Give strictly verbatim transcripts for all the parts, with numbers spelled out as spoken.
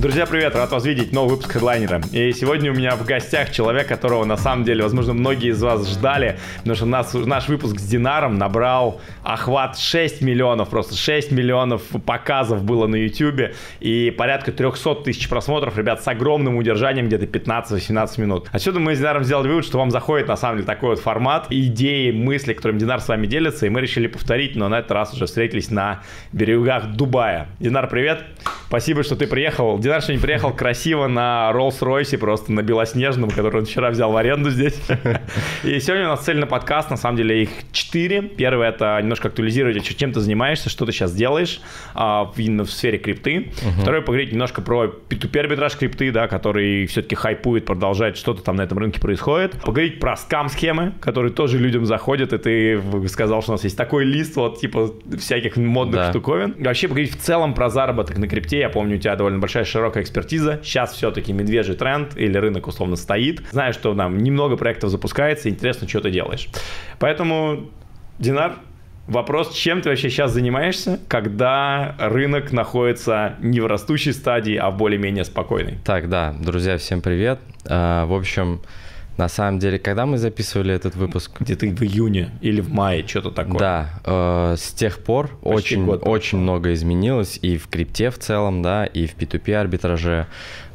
Друзья, привет! Рад вас видеть. Новый выпуск «Хедлайнера». И сегодня у меня в гостях человек, которого, на самом деле, возможно, многие из вас ждали, потому что нас, наш выпуск с Динаром набрал охват шесть миллионов, просто шесть миллионов показов было на YouTube и порядка триста тысяч просмотров, ребят, с огромным удержанием, где-то пятнадцать-восемнадцать минут. Отсюда мы с Динаром сделали вывод, что вам заходит, на самом деле, такой вот формат, идеи, мысли, которыми Динар с вами делится, и мы решили повторить, но на этот раз уже встретились на берегах Дубая. Динар, привет! Спасибо, что ты приехал. Динар сегодня приехал красиво на Rolls-Royce, просто на белоснежном, который он вчера взял в аренду здесь. И сегодня у нас цель на подкаст, на самом деле их четыре. Первое — это немножко актуализировать, чем ты занимаешься, что ты сейчас делаешь а, в, в сфере крипты. Угу. Второе — поговорить немножко про пи ту пи арбитраж крипты, да, который все-таки хайпует, продолжает, что-то там на этом рынке происходит. Поговорить про скам-схемы, которые тоже людям заходят, и ты сказал, что у нас есть такой лист, вот типа всяких модных да. штуковин. И вообще поговорить в целом про заработок на крипте. Я помню, у тебя довольно большая широкая экспертиза. Сейчас все-таки медвежий тренд или рынок условно стоит. Знаю, что там немного проектов запускается. Интересно, что ты делаешь. Поэтому, Динар, вопрос, чем ты вообще сейчас занимаешься, когда рынок находится не в растущей стадии, а в более-менее спокойной? Так, да, друзья, всем привет. А, в общем, на самом деле, когда мы записывали этот выпуск? Где-то в июне или в мае, что-то такое. Да, э, с тех пор почти очень, очень много изменилось и в крипте в целом, да, и в пи ту пи арбитраже.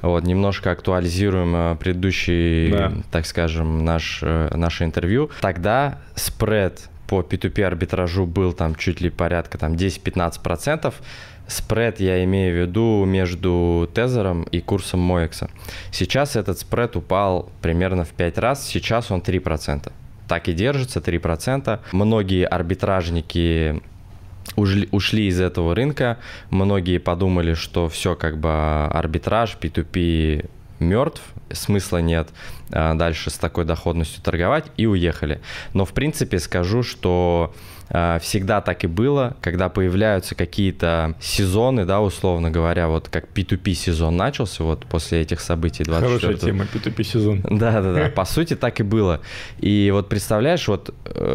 Вот, немножко актуализируем предыдущий, да. так скажем, наш, наше интервью. Тогда спред по пи ту пи арбитражу был там чуть ли порядка там десять-пятнадцать процентов. Спред, я имею в виду, между тезером и курсом Moex. Сейчас этот спред упал примерно в пять раз, сейчас он три процента. Так и держится, три процента. Многие арбитражники ушли, ушли из этого рынка, многие подумали, что все, как бы арбитраж, пи ту пи мертв, смысла нет дальше с такой доходностью торговать, и уехали. Но в принципе скажу, что всегда так и было, когда появляются какие-то сезоны, да, условно говоря, вот как пи ту пи сезон начался вот после этих событий двадцать четвёртого. Хорошая тема, пи ту пи сезон. Да-да-да, по сути так и было. И вот представляешь, вот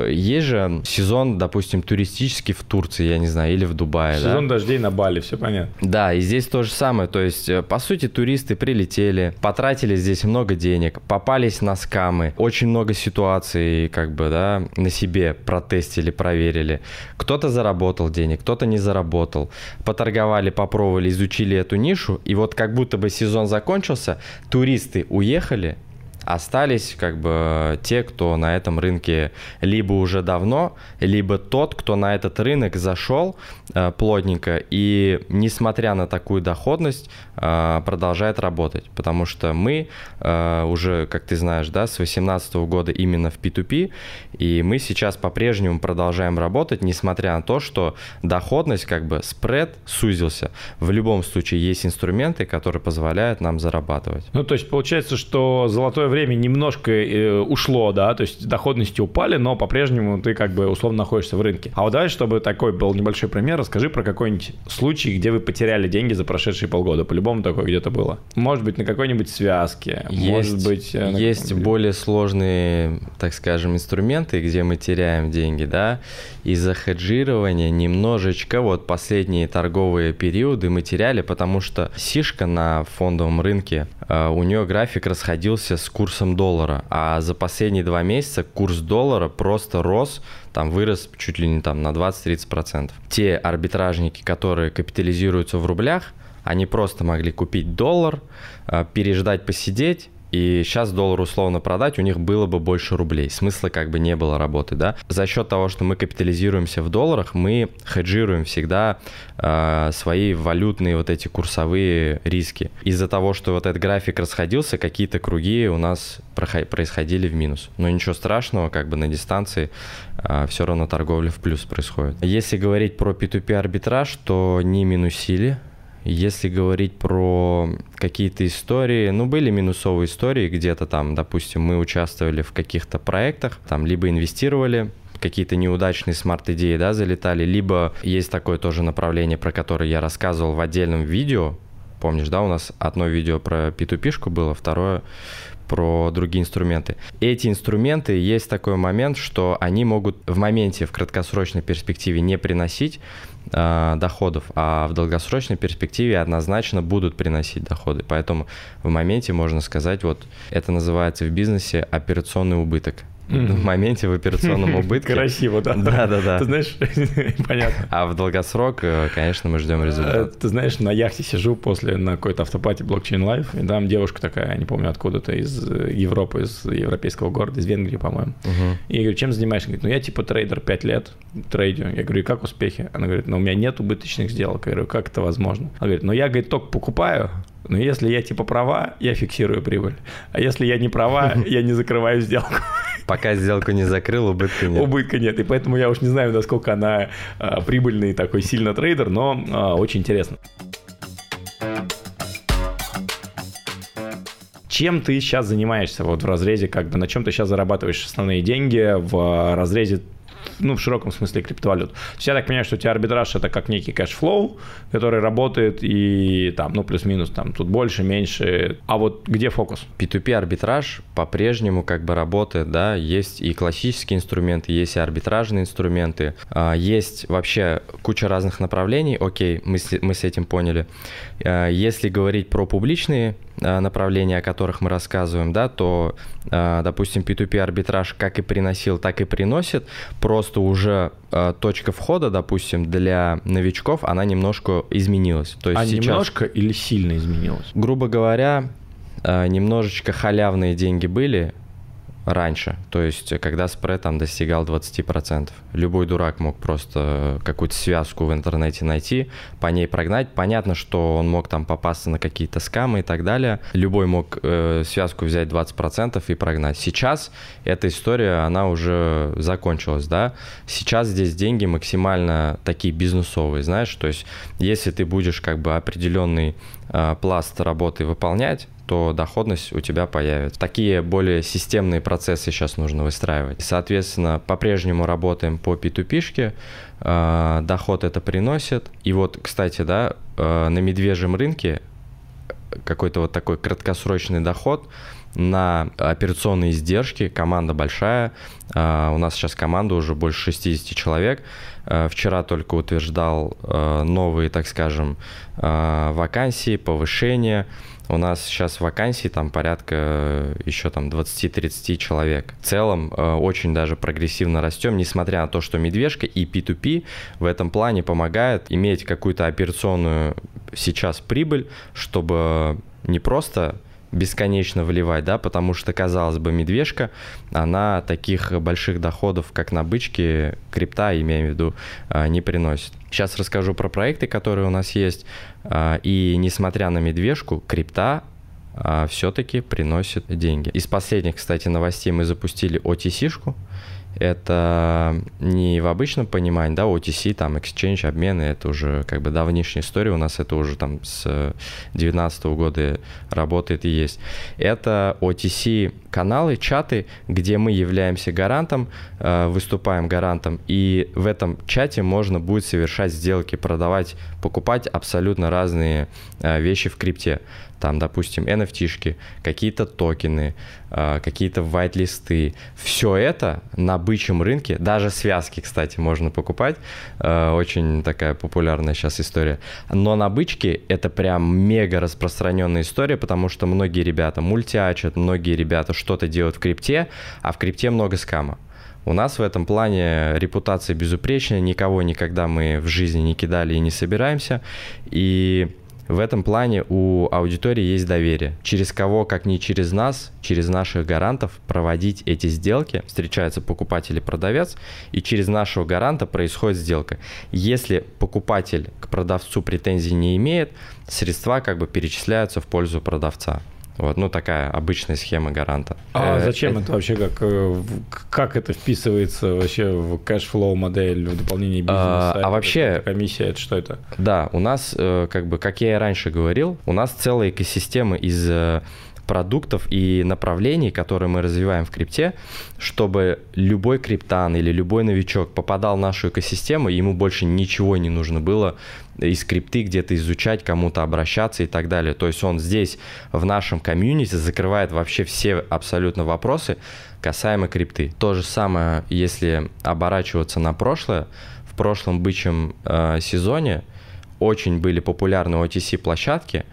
есть же сезон, допустим, туристический в Турции, я не знаю, или в Дубае. Сезон да? дождей на Бали, все понятно. Да, и здесь то же самое, то есть по сути туристы прилетели, потратили здесь много денег, попались на скамы, очень много ситуаций как бы, да, на себе протестили, проверили. Верили. Кто-то заработал денег, кто-то не заработал. Поторговали, попробовали, изучили эту нишу. И вот как будто бы сезон закончился, туристы уехали, остались как бы те, кто на этом рынке либо уже давно, либо тот, кто на этот рынок зашел э, плотненько и, несмотря на такую доходность, э, продолжает работать. Потому что мы э, уже, как ты знаешь, да, с две тысячи восемнадцатого года именно в пи ту пи, и мы сейчас по-прежнему продолжаем работать, несмотря на то, что доходность, как бы спред сузился. В любом случае есть инструменты, которые позволяют нам зарабатывать. Ну, то есть получается, что золотое время немножко э, ушло, да, то есть доходности упали, но по-прежнему ты как бы условно находишься в рынке. А вот давай, чтобы такой был небольшой пример, расскажи про какой-нибудь случай, где вы потеряли деньги за прошедшие полгода. По-любому такое где-то было. Может быть, на какой-нибудь связке. Есть, может быть, на... есть более сложные, так скажем, инструменты, где мы теряем деньги, да, из-за хеджирования немножечко вот последние торговые периоды мы теряли, потому что сишка на фондовом рынке, э, у нее график расходился с курсом доллара, а за последние два месяца курс доллара просто рос, там вырос чуть ли не там на двадцать-тридцать процентов. Те арбитражники, которые капитализируются в рублях, они просто могли купить доллар, переждать, посидеть, и сейчас доллар условно продать, у них было бы больше рублей. Смысла как бы не было работы, да. За счет того, что мы капитализируемся в долларах, мы хеджируем всегда э, свои валютные вот эти курсовые риски. Из-за того, что вот этот график расходился, какие-то круги у нас происходили в минус. Но ничего страшного, как бы на дистанции э, все равно торговля в плюс происходит. Если говорить про пи ту пи арбитраж, то не минусили. Если говорить про какие-то истории, ну, были минусовые истории, где-то там, допустим, мы участвовали в каких-то проектах, там, либо инвестировали, какие-то неудачные смарт-идеи, да, залетали, либо есть такое тоже направление, про которое я рассказывал в отдельном видео, помнишь, да, у нас одно видео про пи ту пи-шку было, второе про другие инструменты. Эти инструменты, есть такой момент, что они могут в моменте, в краткосрочной перспективе не приносить э, доходов, а в долгосрочной перспективе однозначно будут приносить доходы. Поэтому в моменте можно сказать, вот это называется в бизнесе операционный убыток. В моменте в операционном убытке. Красиво, да? Да, да, да. Ты знаешь, понятно. А в долгосрок, конечно, мы ждем результат. Ты знаешь, на яхте сижу после на какой-то автопати Blockchain Life, и там девушка такая, не помню откуда-то, из Европы, из европейского города, из Венгрии, по-моему. Угу. И я говорю, чем занимаешься? Говорит, ну я типа трейдер пять лет, трейдю. Я говорю, и как успехи? Она говорит, ну у меня нет убыточных сделок. Я говорю, как это возможно? Она говорит, ну я, говорит, только покупаю. Но если я типа права, я фиксирую прибыль. А если я не права, я не закрываю сделку. Пока сделку не закрыл, убытка нет. Убытка нет. И поэтому я уж не знаю, насколько она а, прибыльный такой сильно трейдер, но а, очень интересно. Чем ты сейчас занимаешься вот в разрезе, как бы на чем ты сейчас зарабатываешь основные деньги в разрезе, ну, в широком смысле криптовалют? Я так понимаю, что у тебя арбитраж — это как некий кэшфлоу, который работает и там, ну, плюс-минус, там, тут больше, меньше. А вот где фокус? пи ту пи арбитраж по-прежнему как бы работает, да, есть и классические инструменты, есть и арбитражные инструменты, есть вообще куча разных направлений, окей, мы с, мы с этим поняли. Если говорить про публичные направления, о которых мы рассказываем, да, то, допустим, пи ту пи арбитраж как и приносил, так и приносит, просто уже э, точка входа, допустим, для новичков, она немножко изменилась. То есть а сейчас, немножко или сильно изменилась? Грубо говоря, э, немножечко халявные деньги были раньше, то есть когда спред там достигал двадцати процентов. Любой дурак мог просто какую-то связку в интернете найти, по ней прогнать. Понятно, что он мог там попасться на какие-то скамы и так далее. Любой мог э, связку взять двадцать процентов и прогнать. Сейчас эта история, она уже закончилась, да. Сейчас здесь деньги максимально такие бизнесовые, знаешь, то есть если ты будешь как бы определенный э, пласт работы выполнять, то доходность у тебя появится. Такие более системные процессы сейчас нужно выстраивать. Соответственно, по-прежнему работаем по пи ту пи-шке, э, доход это приносит. И вот, кстати, да, э, на медвежьем рынке какой-то вот такой краткосрочный доход на операционные издержки, команда большая, э, у нас сейчас команда уже больше шестидесяти человек, э, вчера только утверждал э, новые, так скажем, э, вакансии, повышения. У нас сейчас вакансий там порядка еще там двадцати-тридцати человек. В целом э, очень даже прогрессивно растем, несмотря на то, что медвежка и пи ту пи в этом плане помогает иметь какую-то операционную сейчас прибыль, чтобы не просто бесконечно вливать, да, потому что, казалось бы, медвежка, она таких больших доходов, как на бычке, крипта, имею в виду, не приносит. Сейчас расскажу про проекты, которые у нас есть, и несмотря на медвежку, крипта все-таки приносит деньги. Из последних, кстати, новостей мы запустили о ти си-шку, это не в обычном понимании, да, о ти си, там, exchange, обмены, это уже как бы давнишняя история, у нас это уже там с две тысячи девятнадцатого года работает и есть. Это о ти си-каналы, чаты, где мы являемся гарантом, выступаем гарантом, и в этом чате можно будет совершать сделки, продавать, покупать абсолютно разные вещи в крипте. Там, допустим, эн эф ти-шки, какие-то токены, какие-то вайт-листы. Все это на бычьем рынке, даже связки, кстати, можно покупать. Очень такая популярная сейчас история. Но на бычке это прям мега распространенная история, потому что многие ребята мультячат, многие ребята что-то делают в крипте, а в крипте много скама. У нас в этом плане репутация безупречная, никого никогда мы в жизни не кидали и не собираемся. И в этом плане у аудитории есть доверие. Через кого, как не через нас, через наших гарантов проводить эти сделки. Встречаются покупатель и продавец, и через нашего гаранта происходит сделка. Если покупатель к продавцу претензий не имеет, средства как бы перечисляются в пользу продавца. Вот, ну, такая обычная схема гаранта. А э, зачем это, это вообще, как, как это вписывается вообще в кэшфлоу модель, в дополнение бизнеса? А, а вообще... Комиссия, это что это? Да, у нас, как бы, как я и раньше говорил, у нас целая экосистема из продуктов и направлений, которые мы развиваем в крипте, чтобы любой криптан или любой новичок попадал в нашу экосистему, и ему больше ничего не нужно было из крипты где-то изучать, кому-то обращаться и так далее. То есть он здесь, в нашем комьюнити, закрывает вообще все абсолютно вопросы касаемо крипты. То же самое, если оборачиваться на прошлое, в прошлом бычьем э, сезоне очень были популярны о ти си-площадки,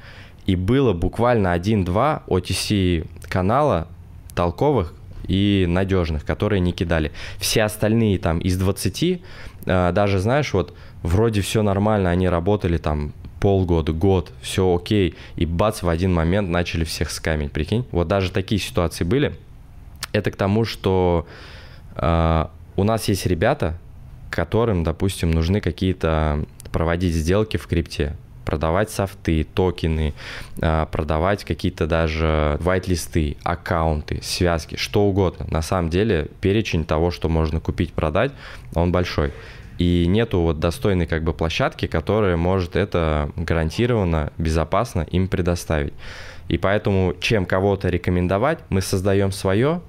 и было буквально один-два о ти си-канала толковых и надежных, которые не кидали. Все остальные там из двадцати, даже, знаешь, вот вроде все нормально, они работали там полгода, год, все окей, и бац, в один момент начали всех скамить, прикинь. Вот даже такие ситуации были. Это к тому, что э, у нас есть ребята, которым, допустим, нужны какие-то проводить сделки в крипте, продавать софты, токены, продавать какие-то даже вайт-листы, аккаунты, связки, что угодно. На самом деле перечень того, что можно купить, продать, он большой. И нету вот достойной как бы площадки, которая может это гарантированно, безопасно им предоставить. И поэтому чем кого-то рекомендовать, мы создаем свое,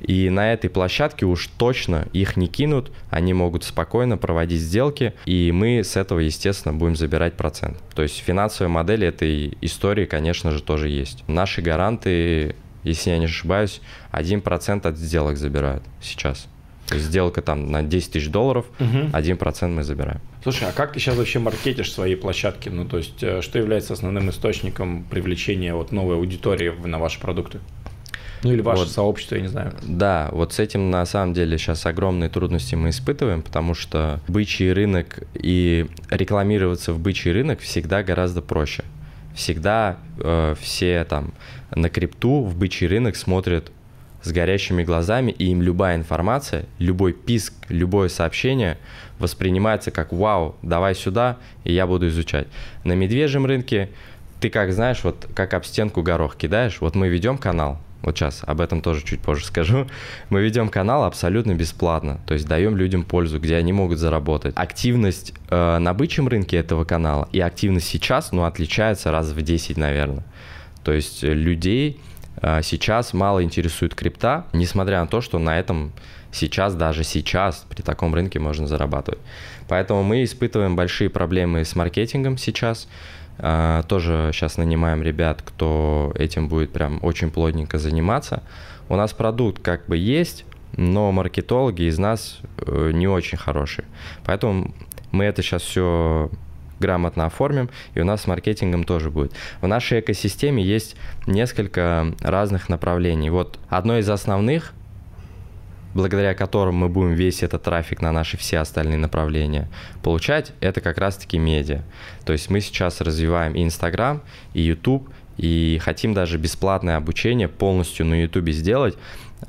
и на этой площадке уж точно их не кинут, они могут спокойно проводить сделки, и мы с этого, естественно, будем забирать процент. То есть финансовая модель этой истории, конечно же, тоже есть. Наши гаранты, если я не ошибаюсь, один процент от сделок забирают сейчас. То есть сделка там на десять тысяч долларов, угу. один процент мы забираем. Слушай, а как ты сейчас вообще маркетишь свои площадки? Ну, то есть что является основным источником привлечения вот новой аудитории на ваши продукты? Ну или ваше вот сообщество, я не знаю. Да, вот с этим на самом деле сейчас огромные трудности мы испытываем, потому что бычий рынок и рекламироваться в бычий рынок всегда гораздо проще. Всегда э, все там на крипту в бычий рынок смотрят с горящими глазами, и им любая информация, любой писк, любое сообщение воспринимается как «Вау, давай сюда, и я буду изучать». На медвежьем рынке ты как знаешь, вот как об стенку горох кидаешь, вот мы ведем канал, вот сейчас об этом тоже чуть позже скажу. Мы ведем канал абсолютно бесплатно, то есть даем людям пользу, где они могут заработать. Активность э, на бычьем рынке этого канала и активность сейчас, ну, отличается раз в десять, наверное. То есть людей э, сейчас мало интересует крипта, несмотря на то, что на этом сейчас, даже сейчас, при таком рынке можно зарабатывать. Поэтому мы испытываем большие проблемы с маркетингом сейчас. Uh, тоже сейчас нанимаем ребят, кто этим будет прям очень плотненько заниматься. У нас продукт как бы есть, но маркетологи из нас uh, не очень хорошие. Поэтому мы это сейчас все грамотно оформим, и у нас с маркетингом тоже будет. В нашей экосистеме есть несколько разных направлений. Вот одно из основных, благодаря которым мы будем весь этот трафик на наши все остальные направления получать, это как раз-таки медиа. То есть мы сейчас развиваем и Instagram, и YouTube, и хотим даже бесплатное обучение полностью на YouTube сделать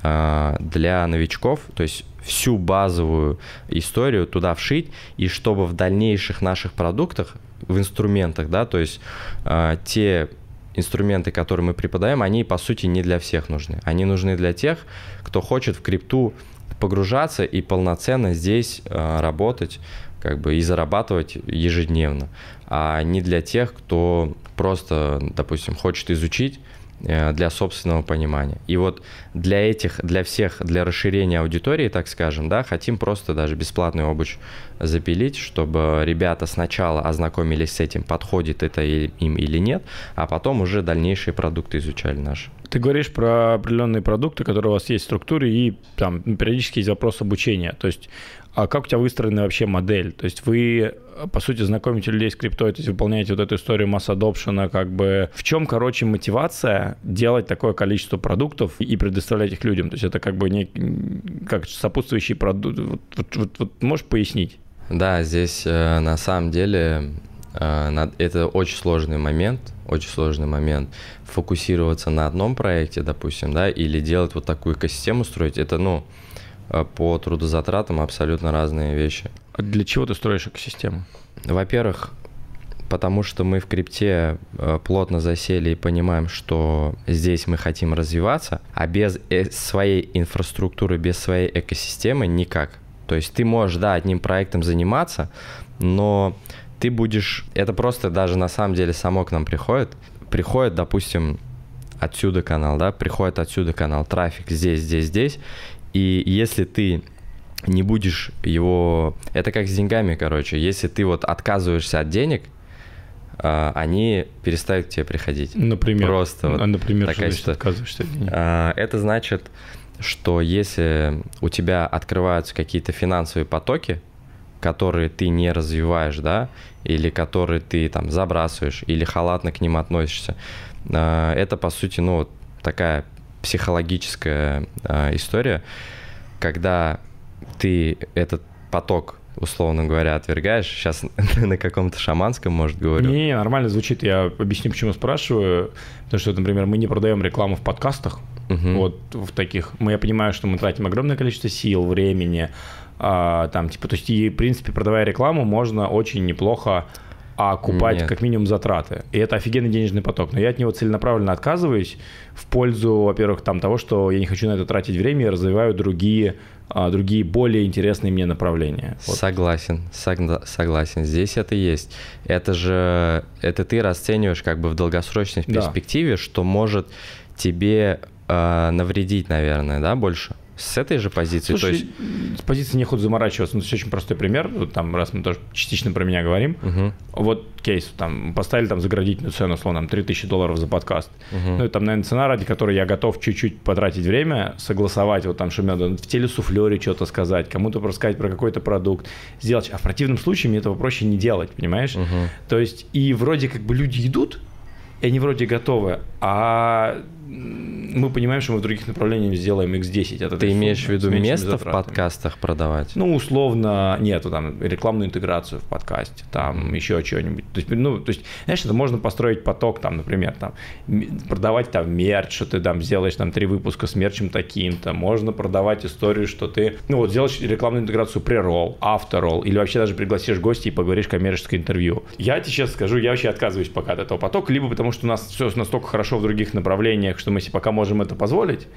э, для новичков, то есть всю базовую историю туда вшить, и чтобы в дальнейших наших продуктах, в инструментах, да, то есть э, те инструменты, которые мы преподаем, они, по сути, не для всех нужны. Они нужны для тех, кто хочет в крипту погружаться и полноценно здесь э, работать, как бы, и зарабатывать ежедневно, а не для тех, кто просто, допустим, хочет изучить э, для собственного понимания. И вот для этих, для всех, для расширения аудитории, так скажем, да, хотим просто даже бесплатный обуч запилить, чтобы ребята сначала ознакомились с этим, подходит это им или нет, а потом уже дальнейшие продукты изучали наши. Ты говоришь про определенные продукты, которые у вас есть в структуре, и там периодически есть вопрос обучения. То есть, а как у тебя выстроена вообще модель? То есть вы, по сути, знакомите людей с криптой, то есть выполняете вот эту историю масс-адопшена, как бы. В чем, короче, мотивация делать такое количество продуктов и предоставлять их людям? То есть это как бы не как сопутствующий продукт. Вот, вот, вот, вот можешь пояснить? Да, здесь э, на самом деле э, на, это очень сложный момент, очень сложный момент. Фокусироваться на одном проекте, допустим, да, или делать вот такую экосистему строить, это, ну, э, по трудозатратам абсолютно разные вещи. А для чего ты строишь экосистему? Во-первых, потому что мы в крипте э, плотно засели и понимаем, что здесь мы хотим развиваться, а без э- своей инфраструктуры, без своей экосистемы никак. То есть ты можешь, да, одним проектом заниматься, но ты будешь... Это просто даже на самом деле само к нам приходит. Приходит, допустим, отсюда канал, да, приходит отсюда канал, трафик здесь, здесь, здесь. И если ты не будешь его... Это как с деньгами, короче. Если ты вот отказываешься от денег, они перестают к тебе приходить. Например? Просто вот а, например, такая что значит, отказываешься от денег? Это значит, что если у тебя открываются какие-то финансовые потоки, которые ты не развиваешь, да, или которые ты там забрасываешь, или халатно к ним относишься, это, по сути, ну, вот такая психологическая история, когда ты этот поток, условно говоря, отвергаешь. Сейчас на каком-то шаманском, может, говорю. Не, нормально звучит. Я объясню, почему спрашиваю. Потому что, например, мы не продаем рекламу в подкастах. Uh-huh. Вот в таких. Мы, я понимаю, что мы тратим огромное количество сил, времени. А, там, типа, то есть, и, в принципе, продавая рекламу, можно очень неплохо окупать Нет. как минимум затраты. И это офигенный денежный поток. Но я от него целенаправленно отказываюсь в пользу, во-первых, там, того, что я не хочу на это тратить время и развиваю другие... другие более интересные мне направления. Вот. Согласен, согла- согласен. Здесь это есть. Это же, это ты расцениваешь как бы в долгосрочной да. перспективе, что может тебе э, навредить, наверное, да, больше? С этой же позиции? Слушай, то есть... с позиции неохота заморачиваться. Ну, очень простой пример. Вот там, раз мы тоже частично про меня говорим. Угу. Вот кейс. Там, поставили там заградительную цену, условно, три тысячи долларов за подкаст. Угу. Ну, это, там, наверное, цена, ради которой я готов чуть-чуть потратить время, согласовать, вот там, что мне надо в телесуфлёре что-то сказать, кому-то рассказать про какой-то продукт, сделать. А в противном случае мне этого проще не делать, понимаешь? Угу. То есть, и вроде как бы люди идут, и они вроде готовы, а... мы понимаем, что мы в других направлениях сделаем икс десять. Ты имеешь в виду место в подкастах продавать? Ну, условно, нет, там рекламную интеграцию в подкасте, там еще что-нибудь. То есть, ну, то есть, знаешь, это можно построить поток, там, например, там, продавать там мерч, что ты там сделаешь там три выпуска с мерчем таким-то. Можно продавать историю, что ты, ну, вот, сделаешь рекламную интеграцию преролл, авторолл, или вообще даже пригласишь гостей и поговоришь коммерческое интервью. Я тебе сейчас скажу, я вообще отказываюсь пока от этого потока, либо потому что у нас все настолько хорошо в других направлениях, что мы себе пока можем это позволить,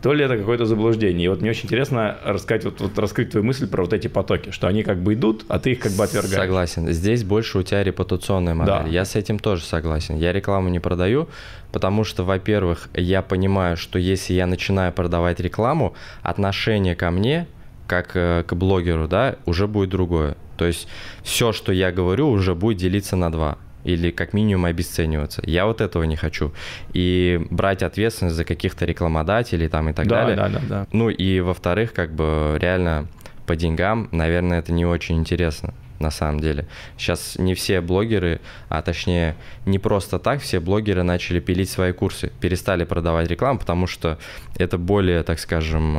то ли это какое-то заблуждение. И вот мне очень интересно рассказать, вот, вот, раскрыть твою мысль про вот эти потоки, что они как бы идут, а ты их как бы отвергаешь. Согласен. Здесь больше у тебя репутационная модель. Да. Я с этим тоже согласен. Я рекламу не продаю, потому что, во-первых, я понимаю, что если я начинаю продавать рекламу, отношение ко мне, как к блогеру, да, уже будет другое. То есть все, что я говорю, уже будет делиться на два. Или как минимум обесцениваться. Я вот этого не хочу. И брать ответственность за каких-то рекламодателей там и так да, далее. Да, да, да. Ну и во-вторых, как бы реально по деньгам, наверное, это не очень интересно на самом деле. Сейчас не все блогеры, а точнее не просто так, все блогеры начали пилить свои курсы, перестали продавать рекламу, потому что это более, так скажем,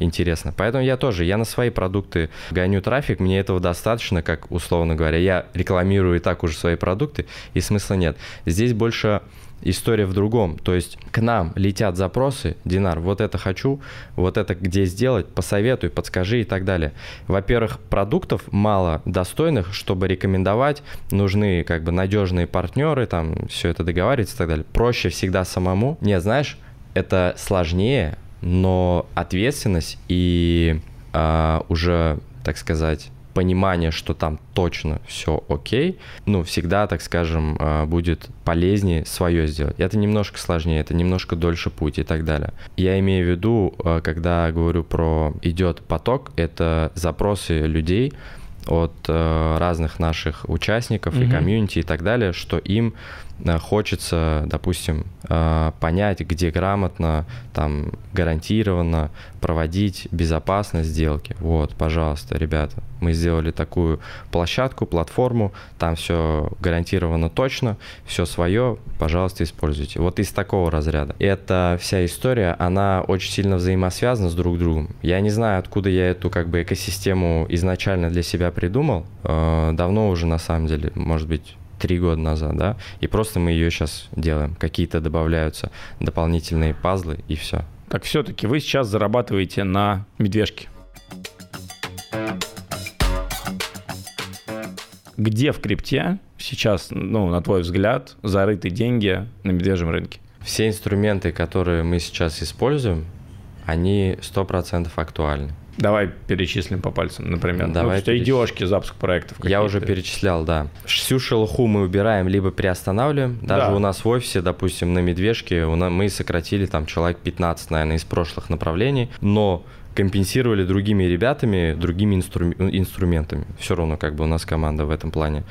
интересно. Поэтому я тоже, я на свои продукты гоню трафик, мне этого достаточно, как условно говоря, я рекламирую и так уже свои продукты, и смысла нет. Здесь больше история в другом, то есть к нам летят запросы: Динар, вот это хочу, вот это где сделать, посоветуй, подскажи и так далее. Во-первых, продуктов мало достойных, чтобы рекомендовать, нужны как бы надежные партнеры, там все это договариваться и так далее. Проще всегда самому. Не, знаешь, это сложнее, но ответственность и э, уже, так сказать, понимание, что там точно все окей, ну, всегда, так скажем, будет полезнее свое сделать. Это немножко сложнее, это немножко дольше путь и так далее. Я имею в виду, когда говорю про идет поток, это запросы людей от разных наших участников mm-hmm. и комьюнити и так далее, что им хочется, допустим, понять, где грамотно, там, гарантированно проводить безопасно сделки. Вот, пожалуйста, ребята, мы сделали такую площадку, платформу, там все гарантированно точно, все свое, пожалуйста, используйте. Вот из такого разряда. Эта вся история, она очень сильно взаимосвязана с друг другом. Я не знаю, откуда я эту как бы экосистему изначально для себя придумал. Давно уже, на самом деле, может быть, три года назад, да, и просто мы ее сейчас делаем. Какие-то добавляются дополнительные пазлы, и все. Так все-таки вы сейчас зарабатываете на медвежке. Где в крипте сейчас, ну, на твой взгляд, зарыты деньги на медвежьем рынке? Все инструменты, которые мы сейчас используем, они сто процентов актуальны. Давай перечислим по пальцам, например. Давай ну, у тебя переч... идиошки запуск проектов. Я уже перечислял, да. Всю шелуху мы убираем, либо приостанавливаем. Даже да. у нас в офисе, допустим, на медвежке мы сократили там человек пятнадцать, наверное, из прошлых направлений, но компенсировали другими ребятами, другими инстру... инструментами. Все равно как бы у нас команда в этом плане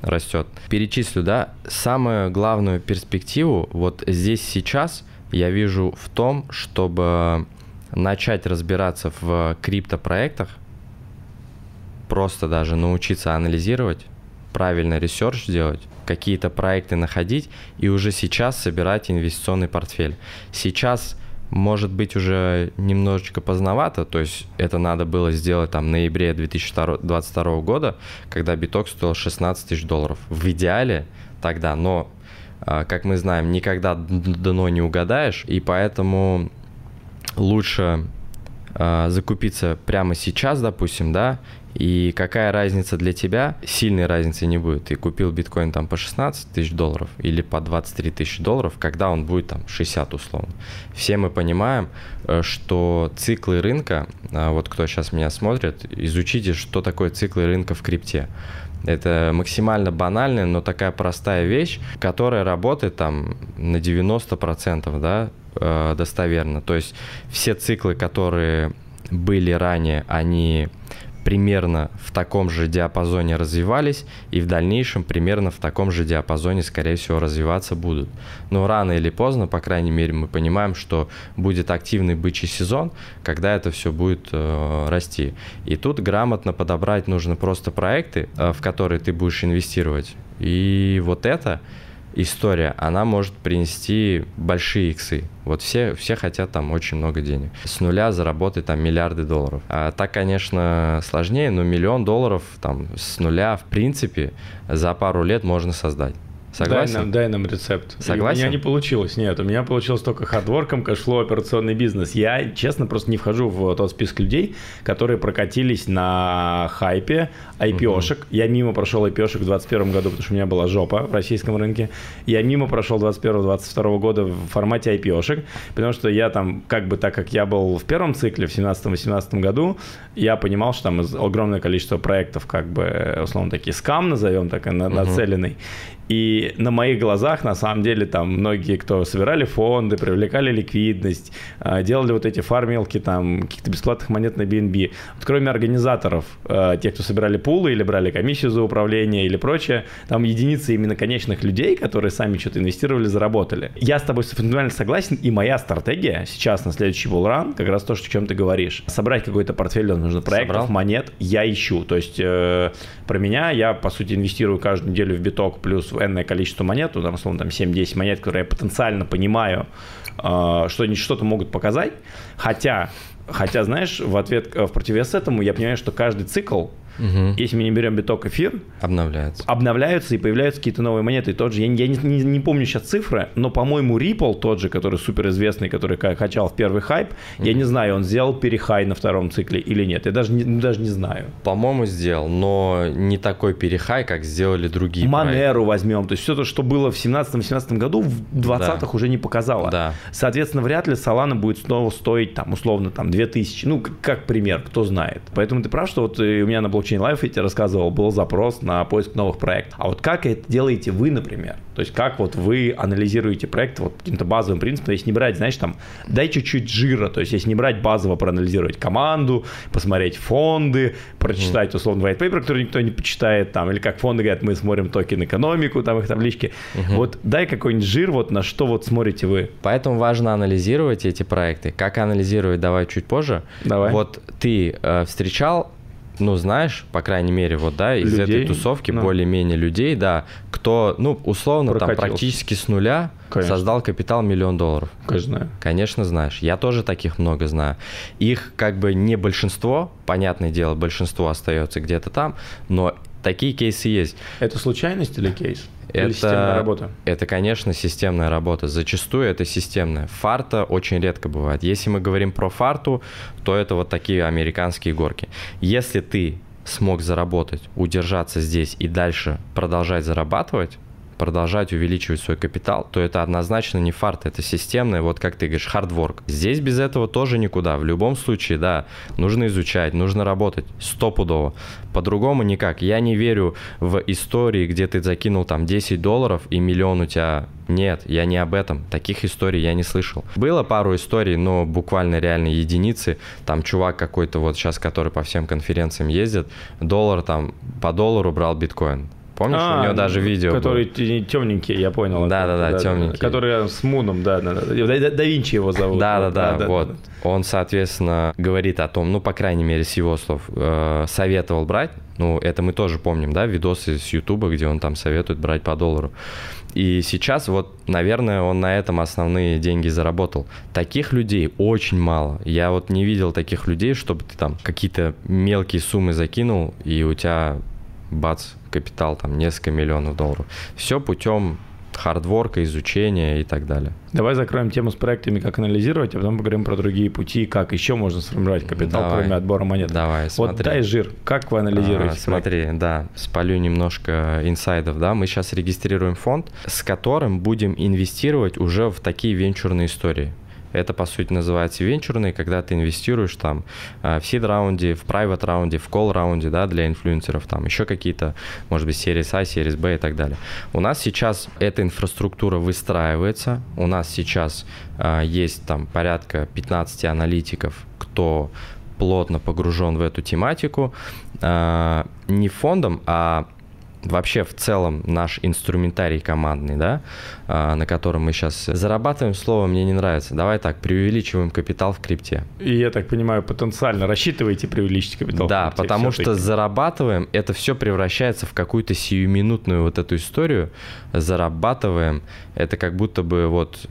растет. Перечислю, да, самую главную перспективу вот здесь сейчас я вижу в том, чтобы... начать разбираться в криптопроектах, просто даже научиться анализировать, правильно ресерч делать, какие-то проекты находить и уже сейчас собирать инвестиционный портфель. Сейчас, может быть, уже немножечко поздновато, то есть это надо было сделать там в ноябре две тысячи двадцать второго года, когда биток стоил шестнадцать тысяч долларов. В идеале тогда, но, как мы знаем, никогда дно не угадаешь, и поэтому... лучше э, закупиться прямо сейчас, допустим, да, и какая разница для тебя, сильной разницы не будет. Ты купил биткоин там по шестнадцать тысяч долларов или по двадцать три тысячи долларов, когда он будет там шестьдесят условно. Все мы понимаем, э, что циклы рынка, э, вот кто сейчас меня смотрит, изучите, что такое циклы рынка в крипте. Это максимально банальная, но такая простая вещь, которая работает там на девяносто процентов, да, достоверно. То есть все циклы, которые были ранее, они примерно в таком же диапазоне развивались и в дальнейшем примерно в таком же диапазоне, скорее всего, развиваться будут. Но рано или поздно, по крайней мере, мы понимаем, что будет активный бычий сезон, когда это все будет э, расти. И тут грамотно подобрать нужно просто проекты, э, в которые ты будешь инвестировать. И вот это... история, она может принести большие иксы. Вот все, все хотят там очень много денег. С нуля заработать там миллиарды долларов. А так, конечно, сложнее, но миллион долларов там с нуля, в принципе, за пару лет можно создать. Согласен? Дай нам, дай нам рецепт. Согласен? И у меня не получилось. Нет, у меня получилось только хардворком, кэшфлоу, операционный бизнес. Я, честно, просто не вхожу в тот список людей, которые прокатились на хайпе ай пи о-шек. Угу. Я мимо прошел ай пи о-шек в двадцать первом году, потому что у меня была жопа в российском рынке. Я мимо прошел двадцать первого двадцать второго года в формате ай пи о-шек, потому что я там, как бы так как я был в первом цикле, в семнадцатом-восемнадцатом году, я понимал, что там огромное количество проектов, как бы, условно, такие скам, назовем так, на, угу. нацеленный. И на моих глазах, на самом деле, там многие, кто собирали фонды, привлекали ликвидность, делали вот эти фармилки, там, каких-то бесплатных монет на би эн би. Вот кроме организаторов, тех, кто собирали пулы или брали комиссию за управление или прочее, там единицы именно конечных людей, которые сами что-то инвестировали, заработали. Я с тобой фундаментально согласен, и моя стратегия сейчас на следующий буллран, как раз то, что, о чем ты говоришь. Собрать какой-то портфель, нужно проектов, Собрал. монет, я ищу. То есть э, про меня, я, по сути, инвестирую каждую неделю в биток плюс энное количество монет, там, условно, там семь-десять монет, которые я потенциально понимаю, э, что они что-то могут показать. Хотя, хотя, знаешь, в ответ, в противовес этому, я понимаю, что каждый цикл, угу. если мы не берем биток, эфир, обновляются. обновляются и появляются какие-то новые монеты. И тот же, я, я не, не, не помню сейчас цифры, но, по-моему, Ripple, тот же, который суперизвестный, который качал в первый хайп, угу. я не знаю, он сделал перехай на втором цикле или нет. Я даже не, даже не знаю. По-моему, сделал, но не такой перехай, как сделали другие. Monero возьмем. То есть все то, что было в семнадцатом-восемнадцатом году, в двадцатых да. уже не показало. Да. Соответственно, вряд ли Solana будет снова стоить, там, условно, там, две тысячи. Ну, как, как пример, кто знает. Поэтому ты прав, что вот у меня на блоке Blockchain Life, я тебе рассказывал, был запрос на поиск новых проектов. А вот как это делаете вы, например? То есть как вот вы анализируете проект вот каким-то базовым принципом, если не брать, знаешь, там, дай чуть-чуть жира, то есть если не брать базово, проанализировать команду, посмотреть фонды, прочитать, условно, white paper, который никто не почитает, там, или как фонды говорят, мы смотрим токен экономику, там, их таблички. Угу. Вот дай какой-нибудь жир, вот на что вот смотрите вы. Поэтому важно анализировать эти проекты. Как анализировать, давай чуть позже. Давай. Вот ты э, встречал Ну, знаешь, по крайней мере, вот, да, из людей, этой тусовки да. более-менее людей, да, кто, ну, условно, Прокатился. там практически с нуля Конечно. создал капитал миллион долларов. Конечно. Конечно, знаешь. Я тоже таких много знаю. Их как бы не большинство, понятное дело, большинство остается где-то там, но такие кейсы есть. Это случайность или кейс? Это, системная работа? Это, конечно, системная работа. Зачастую это системная. Фарта очень редко бывает. Если мы говорим про фарту, то это вот такие американские горки. Если ты смог заработать, удержаться здесь и дальше продолжать зарабатывать, продолжать увеличивать свой капитал, то это однозначно не фарт, это системное, вот как ты говоришь, хардворк. Здесь без этого тоже никуда, в любом случае, да, нужно изучать, нужно работать, стопудово, по-другому никак. Я не верю в истории, где ты закинул там десять долларов и миллион у тебя, нет, я не об этом, таких историй я не слышал. Было пару историй, но буквально реально единицы, там чувак какой-то вот сейчас, который по всем конференциям ездит, доллар там, по доллару брал биткоин. Помнишь, а, у него даже видео которые было. Темненькие, я понял. Да-да-да, да, темненькие. Которые с Муном, да, да, да, да Винчи его зовут. Да-да-да, вот. Он, соответственно, говорит о том, ну, по крайней мере, с его слов, э, советовал брать, ну, это мы тоже помним, да, видосы с Ютуба, где он там советует брать по доллару. И сейчас вот, наверное, он на этом основные деньги заработал. Таких людей очень мало. Я вот не видел таких людей, чтобы ты там какие-то мелкие суммы закинул, и у тебя... бац, капитал там несколько миллионов долларов. Все путем хардворка, изучения и так далее. Давай закроем тему с проектами, как анализировать, а потом поговорим про другие пути, как еще можно сформировать капитал, давай, кроме отбора монет. Давай, смотри. Вот дай жир, как вы анализируете? А, смотри, да, спалю немножко инсайдов, да, мы сейчас регистрируем фонд, с которым будем инвестировать уже в такие венчурные истории. Это, по сути, называется венчурный, когда ты инвестируешь там в сид-раунде, в private-раунде, в call-раунде, да, для инфлюенсеров, там еще какие-то, может быть, Series A, Series B и так далее. У нас сейчас эта инфраструктура выстраивается, у нас сейчас а, есть там порядка пятнадцати аналитиков, кто плотно погружен в эту тематику, а, не фондом, а вообще в целом наш инструментарий командный, да, на котором мы сейчас зарабатываем, слово мне не нравится. Давай так, преувеличиваем капитал в крипте. И я так понимаю, потенциально рассчитываете преувеличить капитал, да, в крипте? Да, потому что зарабатываем, это все превращается в какую-то сиюминутную вот эту историю. Зарабатываем, это как будто бы вот...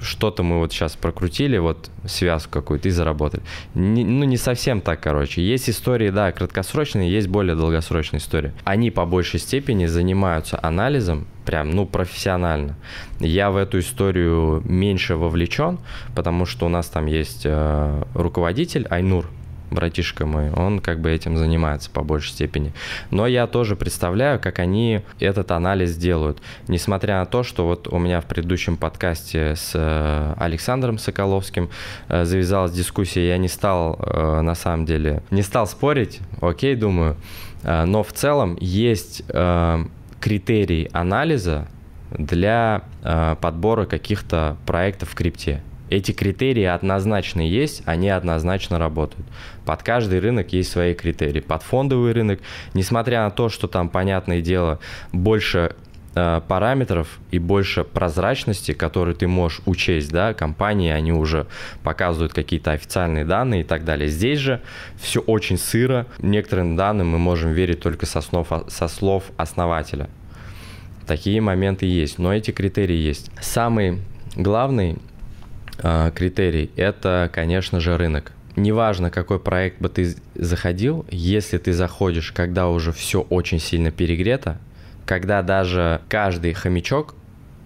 что-то мы вот сейчас прокрутили, вот связку какую-то и заработали. Не, ну, не совсем так, короче. Есть истории, да, краткосрочные, есть более долгосрочные истории. Они по большей степени занимаются анализом, прям, ну, профессионально. Я в эту историю меньше вовлечен, потому что у нас там есть э, руководитель Айнур, братишка мой, он как бы этим занимается по большей степени. Но я тоже представляю, как они этот анализ делают. Несмотря на то, что вот у меня в предыдущем подкасте с Александром Соколовским завязалась дискуссия, я не стал, на самом деле, не стал спорить, окей, думаю. Но в целом есть критерии анализа для подбора каких-то проектов в крипте. Эти критерии однозначно есть, они однозначно работают. Под каждый рынок есть свои критерии. Под фондовый рынок, несмотря на то, что там, понятное дело, больше э, параметров и больше прозрачности, которые ты можешь учесть, да, компании, они уже показывают какие-то официальные данные и так далее. Здесь же все очень сыро. Некоторым данным мы можем верить только со слов, со слов основателя. Такие моменты есть, но эти критерии есть. Самый главный критерий — это, конечно же, рынок. Неважно, какой проект бы ты заходил, если ты заходишь, когда уже все очень сильно перегрето, когда даже каждый хомячок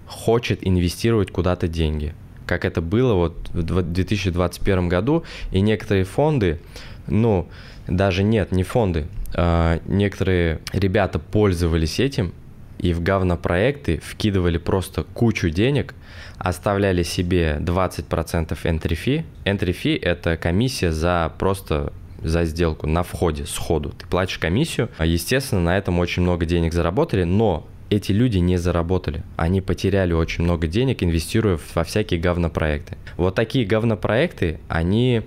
хочет инвестировать куда-то деньги, как это было вот в две тысячи двадцать первом году, и некоторые фонды, ну, даже нет, не фонды, а некоторые ребята пользовались этим и в говнопроекты вкидывали просто кучу денег, оставляли себе двадцать процентов entry fee. Entry fee – это комиссия за просто за сделку на входе, сходу. Ты платишь комиссию. Естественно, на этом очень много денег заработали, но эти люди не заработали. Они потеряли очень много денег, инвестируя во всякие говнопроекты. Вот такие говнопроекты, они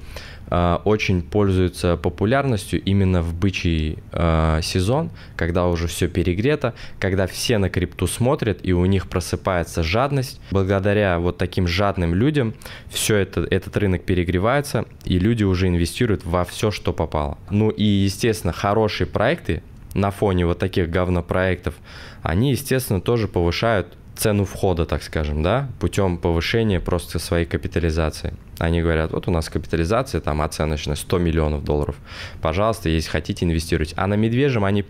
э, очень пользуются популярностью именно в бычий э, сезон, когда уже все перегрето, когда все на крипту смотрят и у них просыпается жадность. Благодаря вот таким жадным людям все это, этот рынок перегревается, и люди уже инвестируют во все, что попало. Ну и, естественно, хорошие проекты на фоне вот таких говнопроектов, они, естественно, тоже повышают цену входа, так скажем, да, путем повышения просто своей капитализации. Они говорят, вот у нас капитализация там оценочная сто миллионов долларов, пожалуйста, если хотите, инвестируйте. А на медвежьем они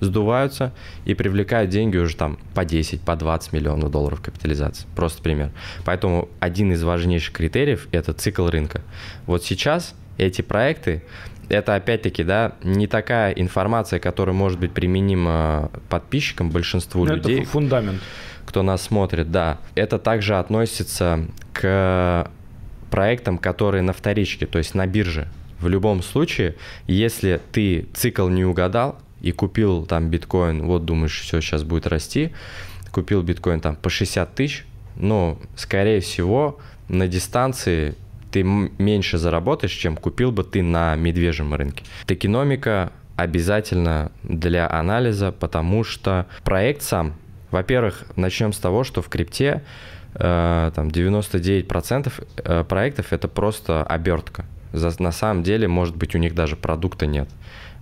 сдуваются и привлекают деньги уже там по десять, по двадцать миллионов долларов капитализации, просто пример. Поэтому один из важнейших критериев – это цикл рынка. Вот сейчас эти проекты это опять-таки, да, не такая информация, которая может быть применима подписчикам, большинству это людей. Это фундамент. Кто нас смотрит, да. Это также относится к проектам, которые на вторичке, то есть на бирже. В любом случае, если ты цикл не угадал и купил там биткоин, вот думаешь, все сейчас будет расти, купил биткоин там по шестьдесят тысяч, но, скорее всего, на дистанции ты меньше заработаешь, чем купил бы ты на медвежьем рынке. Токеномика обязательно для анализа, потому что проект сам, во-первых, начнем с того, что в крипте э, там девяносто девять процентов проектов это просто обертка. За, на самом деле, может быть, у них даже продукта нет.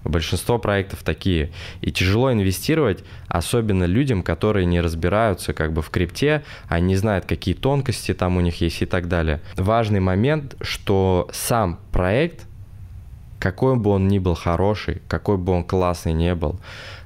Большинство проектов такие. И тяжело инвестировать, особенно людям, которые не разбираются как бы в крипте, они не знают, какие тонкости там у них есть и так далее. Важный момент, что сам проект, какой бы он ни был хороший, какой бы он классный ни был,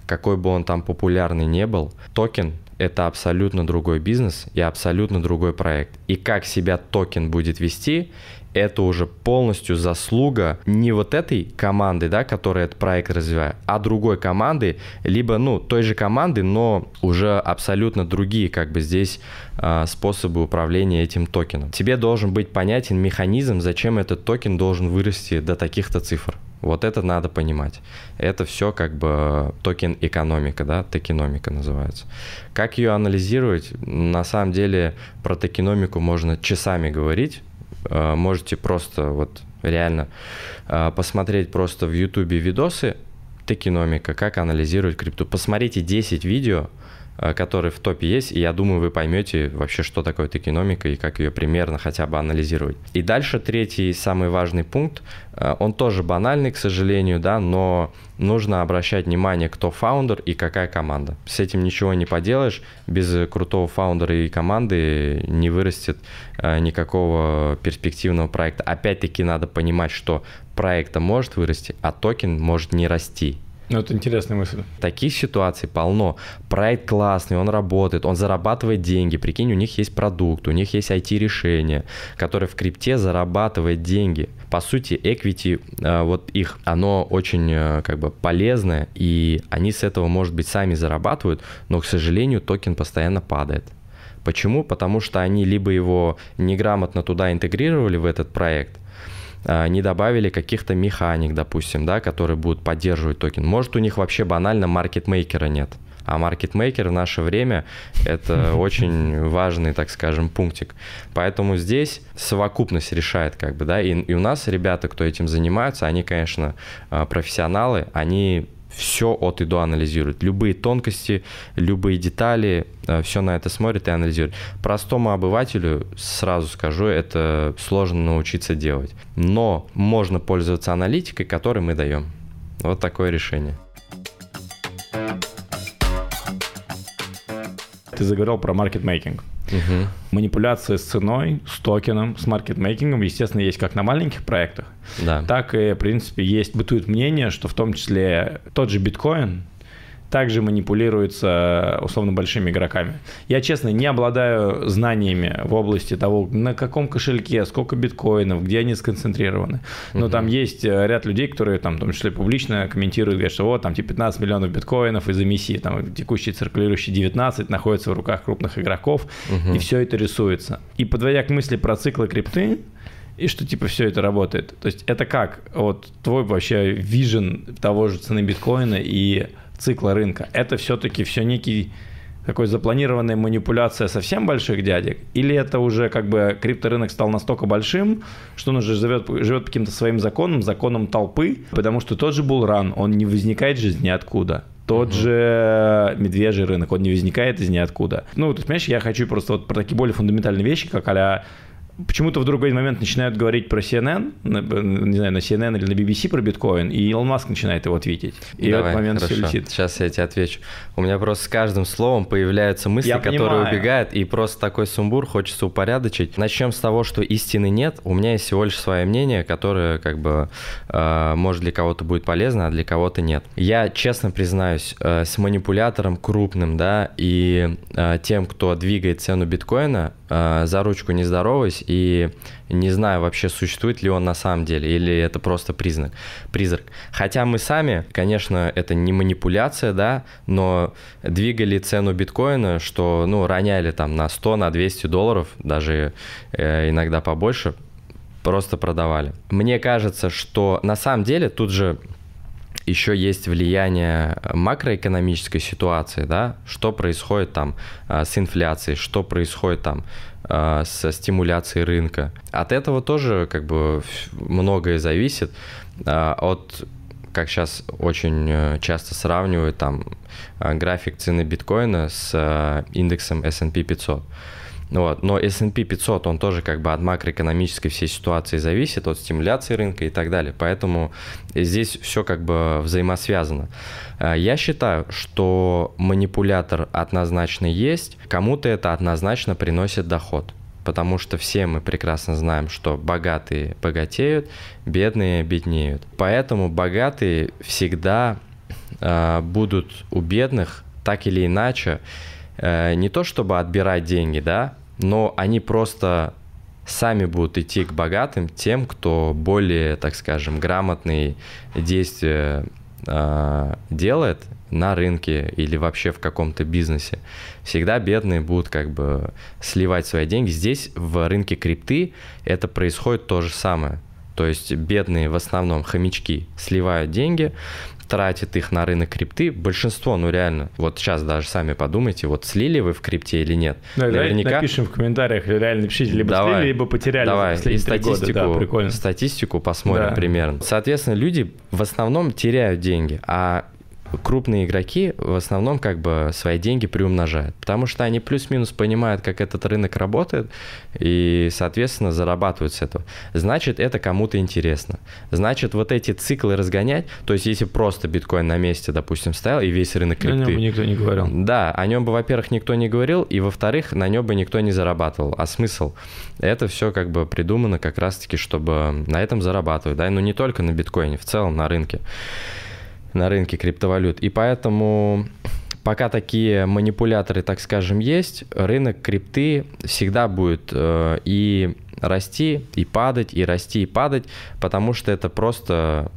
какой бы он там популярный ни был, токен – это абсолютно другой бизнес и абсолютно другой проект. И как себя токен будет вести – это уже полностью заслуга не вот этой команды, да, которая этот проект развивает, а другой команды, либо, ну, той же команды, но уже абсолютно другие, как бы здесь э, способы управления этим токеном. Тебе должен быть понятен механизм, зачем этот токен должен вырасти до таких-то цифр. Вот это надо понимать. Это все как бы токен-экономика, да, токеномика называется. Как ее анализировать? На самом деле про токеномику можно часами говорить. Можете просто вот реально посмотреть просто в YouTube видосы токеномика, как анализировать крипту. Посмотрите десять видео, которые в топе есть, и я думаю, вы поймете вообще, что такое токеномика и как ее примерно хотя бы анализировать. И дальше третий самый важный пункт, он тоже банальный, к сожалению, да, но нужно обращать внимание, кто фаундер и какая команда. С этим ничего не поделаешь, без крутого фаундера и команды не вырастет никакого перспективного проекта. Опять-таки надо понимать, что проект-то может вырасти, а токен может не расти. Ну, это интересная мысль. Таких ситуаций полно. Проект классный, он работает, он зарабатывает деньги. Прикинь, у них есть продукт, у них есть ай ти-решение, которое в крипте зарабатывает деньги. По сути, equity, вот их, оно очень как бы полезное, и они с этого, может быть, сами зарабатывают, но, к сожалению, токен постоянно падает. Почему? Потому что они либо его неграмотно туда интегрировали, в этот проект, не добавили каких-то механик, допустим, да, которые будут поддерживать токен. Может, у них вообще банально маркетмейкера нет. А маркетмейкер в наше время – это очень важный, так скажем, пунктик. Поэтому здесь совокупность решает, как бы, да. И, и у нас ребята, кто этим занимаются, они, конечно, профессионалы, они все от и до анализируют. Любые тонкости, любые детали, все на это смотрят и анализируют. Простому обывателю, сразу скажу, это сложно научиться делать. Но можно пользоваться аналитикой, которую мы даем. Вот такое решение. Ты заговорил про маркетмейкинг. Угу. Манипуляции с ценой, с токеном, с маркетмейкингом, естественно, есть как на маленьких проектах, да, так и, в принципе, есть, бытует мнение, что в том числе тот же биткоин также манипулируется условно большими игроками. Я, честно, не обладаю знаниями в области того, на каком кошельке, сколько биткоинов, где они сконцентрированы. Но угу. там есть ряд людей, которые там, в том числе публично комментируют, говорят, что вот там типа пятнадцать миллионов биткоинов из эм и си, там текущий циркулирующий девятнадцать находится в руках крупных игроков, угу. и все это рисуется. И подводя к мысли про циклы крипты, и что типа все это работает. То есть это как вот твой вообще вижен того же цены биткоина и цикла рынка. Это все-таки все некий такой запланированная манипуляция совсем больших дядек? Или это уже как бы крипторынок стал настолько большим, что он уже живет, живет каким-то своим законом, законом толпы? Потому что тот же буллран, он не возникает же из ниоткуда. Тот угу. же медвежий рынок, он не возникает из ниоткуда. Ну, то есть, понимаешь, я хочу просто вот про такие более фундаментальные вещи, как а-ля почему-то в другой момент начинают говорить про си эн эн, не знаю, на си эн эн или на би би си про биткоин, и Илон Маск начинает его твитить. И давай, в этот момент хорошо. Все летит. Сейчас я тебе отвечу. У меня просто с каждым словом появляются мысли, я которые понимаю. Убегают, и просто такой сумбур хочется упорядочить. Начнем с того, что истины нет. У меня есть всего лишь свое мнение, которое, как бы, может, для кого-то будет полезно, а для кого-то нет. Я, честно признаюсь, с манипулятором крупным, да, и тем, кто двигает цену биткоина, за ручку не здороваюсь, и не знаю вообще, существует ли он на самом деле, или это просто признак, призрак. Хотя мы сами, конечно, это не манипуляция, да, но двигали цену биткоина, что, ну, роняли там на сто, на двести долларов, даже э, иногда побольше, просто продавали. Мне кажется, что на самом деле тут же еще есть влияние макроэкономической ситуации, да, что происходит там с инфляцией, что происходит там со стимуляцией рынка. От этого тоже как бы многое зависит, от, как сейчас очень часто сравнивают там график цены биткоина с индексом эс энд пи пятьсот. Вот. Но эс энд пи пятьсот, он тоже как бы от макроэкономической всей ситуации зависит, от стимуляции рынка и так далее. Поэтому здесь все как бы взаимосвязано. Я считаю, что манипулятор однозначно есть, кому-то это однозначно приносит доход. Потому что все мы прекрасно знаем, что богатые богатеют, бедные беднеют. Поэтому богатые всегда э, будут у бедных так или иначе, не то чтобы отбирать деньги, да, но они просто сами будут идти к богатым, тем, кто более, так скажем, грамотные действия э, делает на рынке или вообще в каком-то бизнесе. Всегда бедные будут как бы сливать свои деньги. Здесь в рынке крипты это происходит то же самое. То есть бедные в основном хомячки сливают деньги, тратит их на рынок крипты, большинство, ну реально, вот сейчас даже сами подумайте, вот слили вы в крипте или нет. Да, наверняка... Напишем в комментариях, реально напишите, либо давай, слили, либо потеряли. Давай, и статистику, да, прикольно. Статистику посмотрим, да, примерно. Соответственно, люди в основном теряют деньги, а крупные игроки в основном как бы свои деньги приумножают, потому что они плюс-минус понимают, как этот рынок работает, и, соответственно, зарабатывают с этого. Значит, это кому-то интересно. Значит, вот эти циклы разгонять, то есть если просто биткоин на месте, допустим, стоял, и весь рынок крипты... О нем бы никто не говорил. Да, о нем бы, во-первых, никто не говорил, и, во-вторых, на нем бы никто не зарабатывал. А смысл? Это все как бы придумано как раз-таки, чтобы на этом зарабатывать, да, но не только на биткоине, в целом на рынке. на рынке криптовалют. И поэтому пока такие манипуляторы, так скажем, есть, рынок крипты всегда будет э, и расти, и падать, и расти, и падать, потому что это просто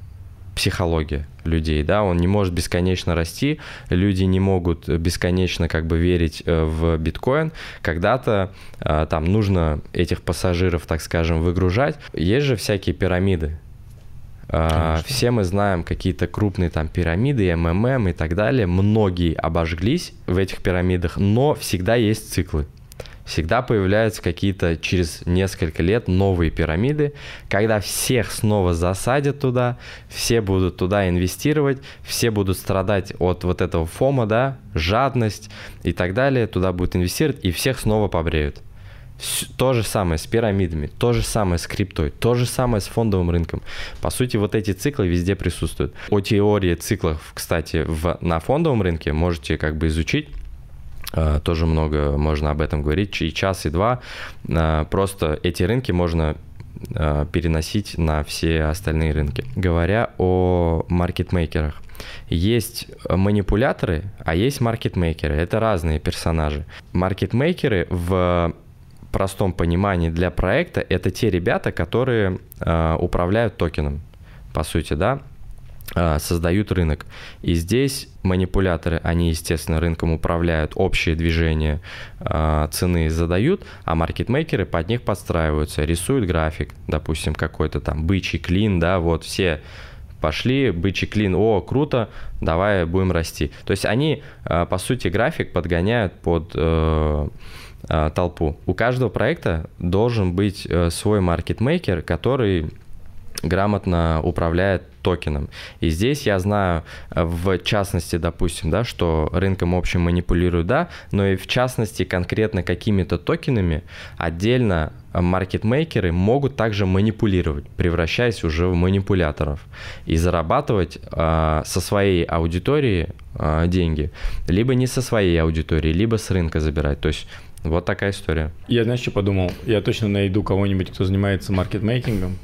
психология людей, да, он не может бесконечно расти, люди не могут бесконечно как бы верить в биткоин, когда-то э, там нужно этих пассажиров, так скажем, выгружать. Есть же всякие пирамиды. Конечно. Все мы знаем какие-то крупные там пирамиды, эм эм эм и так далее. Многие обожглись в этих пирамидах, но всегда есть циклы. Всегда появляются какие-то через несколько лет новые пирамиды, когда всех снова засадят туда, все будут туда инвестировать, все будут страдать от вот этого фома, да, жадность и так далее, туда будут инвестировать и всех снова побреют. То же самое с пирамидами, то же самое с криптой, то же самое с фондовым рынком. По сути, вот эти циклы везде присутствуют. О теории циклов, кстати, в, на фондовом рынке можете как бы изучить. Тоже много можно об этом говорить. И час, и два. Просто эти рынки можно переносить на все остальные рынки. Говоря о маркетмейкерах. Есть манипуляторы, а есть маркетмейкеры. Это разные персонажи. Маркетмейкеры в... В простом понимании для проекта это те ребята, которые э, управляют токеном, по сути, да, э, создают рынок. И здесь манипуляторы, они, естественно, рынком управляют, общие движения э, цены задают, а маркетмейкеры под них подстраиваются, рисуют график, допустим, какой-то там бычий клин, да, вот все пошли, бычий клин, о, круто, давай будем расти. То есть они, э, по сути, график подгоняют под... Э, толпу. У каждого проекта должен быть свой маркетмейкер, который грамотно управляет токеном. И здесь я знаю, в частности, допустим, да, что рынком общим манипулируют, да, но и в частности конкретно какими-то токенами отдельно маркетмейкеры могут также манипулировать, превращаясь уже в манипуляторов и зарабатывать э, со своей аудитории э, деньги, либо не со своей аудитории, либо с рынка забирать. То есть вот такая история. Я, знаешь, что подумал? Я точно найду кого-нибудь, кто занимается маркетмейкингом,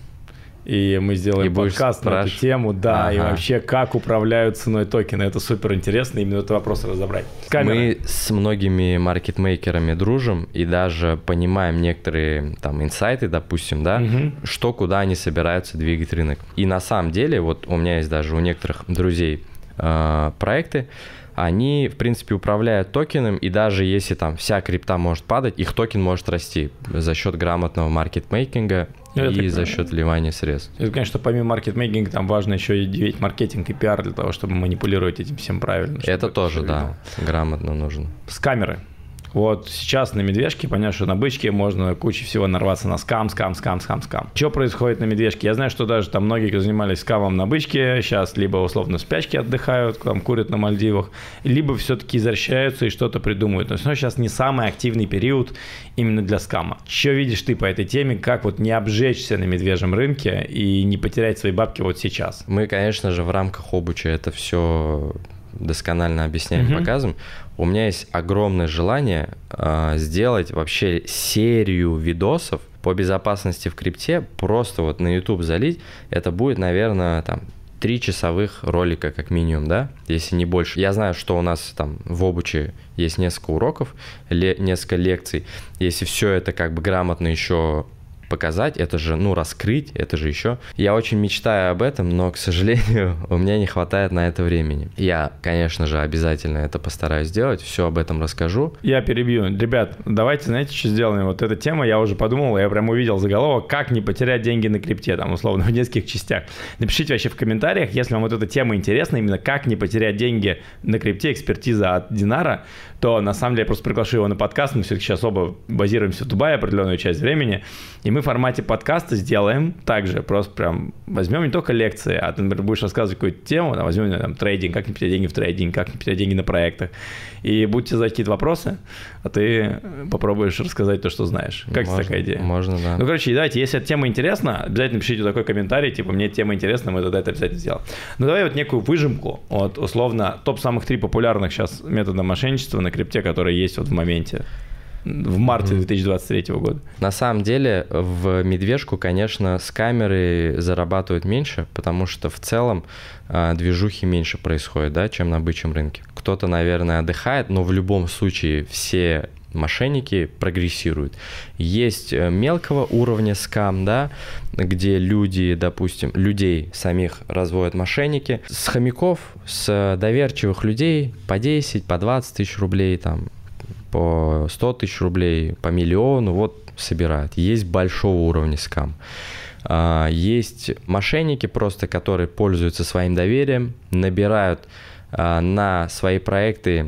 и мы сделаем и подкаст на эту тему, да, ага. и вообще как управляют ценой токена. Это супер интересно, именно этот вопрос разобрать. Камера. Мы с многими маркетмейкерами дружим и даже понимаем некоторые там инсайты, допустим, да, угу. что, куда они собираются двигать рынок. И на самом деле, вот у меня есть даже у некоторых друзей э, проекты, они, в принципе, управляют токеном, и даже если там вся крипта может падать, их токен может расти за счет грамотного маркетмейкинга это и так, за счет вливания средств. Это, конечно, помимо маркетмейкинга, там важно еще и ведь маркетинг и пиар для того, чтобы манипулировать этим всем правильно. Это тоже, да, видел. Грамотно нужно. С камеры. Вот сейчас на медвежке, понятно, что на бычке можно кучу всего нарваться на скам, скам, скам, скам, скам. Что происходит на медвежке? Я знаю, что даже там многие, кто занимались скамом на бычке, сейчас либо условно в спячке отдыхают, там курят на Мальдивах, либо все-таки извращаются и что-то придумывают. Но сейчас не самый активный период именно для скама. Что видишь ты по этой теме, как вот не обжечься на медвежьем рынке и не потерять свои бабки вот сейчас? Мы, конечно же, в рамках обуча это все досконально объясняем, mm-hmm. показываем. У меня есть огромное желание э, сделать вообще серию видосов по безопасности в крипте, просто вот на YouTube залить. Это будет, наверное, там три часовых ролика как минимум, да, если не больше. Я знаю, что у нас там в обуче есть несколько уроков, ле- несколько лекций. Если все это как бы грамотно еще показать, это же, ну, раскрыть, это же еще. Я очень мечтаю об этом, но, к сожалению, у меня не хватает на это времени. Я, конечно же, обязательно это постараюсь сделать, все об этом расскажу. Я перебью. Ребят, давайте, знаете, что сделаем? Вот эта тема, я уже подумал, я прям увидел заголовок, как не потерять деньги на крипте, там, условно, в нескольких частях. Напишите вообще в комментариях, если вам вот эта тема интересна, именно как не потерять деньги на крипте, экспертиза от Динара, то, на самом деле, я просто приглашу его на подкаст, мы все-таки сейчас оба базируемся в Дубае определенную часть времени, и мы в формате подкаста сделаем также, просто прям возьмем не только лекции, а ты, например, будешь рассказывать какую-то тему, там, возьмем там, трейдинг, как не потерять деньги в трейдинг, как не потерять деньги на проектах, и будут тебе задать какие-то вопросы, а ты попробуешь рассказать то, что знаешь. Как можно, тебе такая идея? Можно, да. Ну, короче, давайте, если эта тема интересна, обязательно пишите такой комментарий, типа, мне тема интересна, мы тогда это обязательно сделаем. Ну, давай вот некую выжимку, вот, условно, топ самых три популярных сейчас метода мошенничества на крипте, которые есть вот в моменте, в марте две тысячи двадцать третьего года. На самом деле в медвежку, конечно, с камеры зарабатывают меньше, потому что в целом э, движухи меньше происходит, да, чем на бычьем рынке. Кто-то, наверное, отдыхает, но в любом случае все мошенники прогрессируют. Есть мелкого уровня скам, да, где люди, допустим, людей самих разводят мошенники. С хомяков, с доверчивых людей по десять, по двадцать тысяч рублей там, по сто тысяч рублей, по миллиону, вот собирают. Есть большого уровня скам. Есть мошенники просто, которые пользуются своим доверием, набирают на свои проекты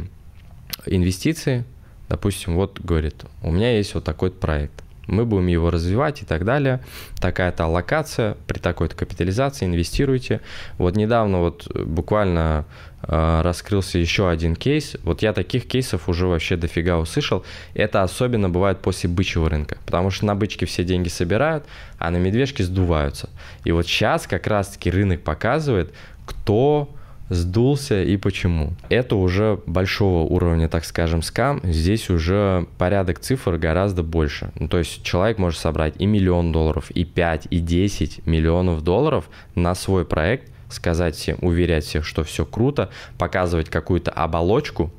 инвестиции. Допустим, вот говорит, у меня есть вот такой проект, мы будем его развивать и так далее, такая-то аллокация, при такой-то капитализации инвестируйте. Вот недавно вот буквально э, раскрылся еще один кейс, вот я таких кейсов уже вообще дофига услышал, это особенно бывает после бычьего рынка, потому что на бычке все деньги собирают, а на медвежке сдуваются. И вот сейчас как раз-таки рынок показывает, кто сдулся и почему. Это уже большого уровня, так скажем, скам. Здесь уже порядок цифр гораздо больше. Ну, то есть человек может собрать и миллион долларов, и пять, и десять миллионов долларов на свой проект, сказать всем, уверять всех, что все круто, показывать какую-то оболочку.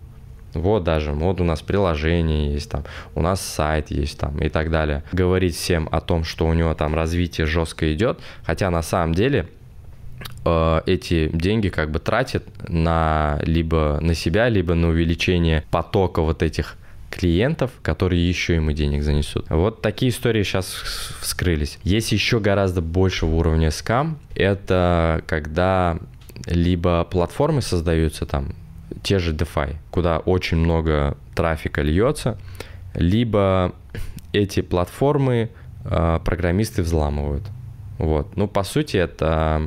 Вот даже, вот у нас приложение есть там, у нас сайт есть там и так далее. Говорить всем о том, что у него там развитие жестко идет, хотя на самом деле эти деньги как бы тратят на либо на себя, либо на увеличение потока вот этих клиентов, которые еще ему денег занесут. Вот такие истории сейчас вскрылись. Есть еще гораздо большего уровня скам. Это когда либо платформы создаются там, те же DeFi, куда очень много трафика льется, либо эти платформы э, программисты взламывают. Вот. Ну, по сути, это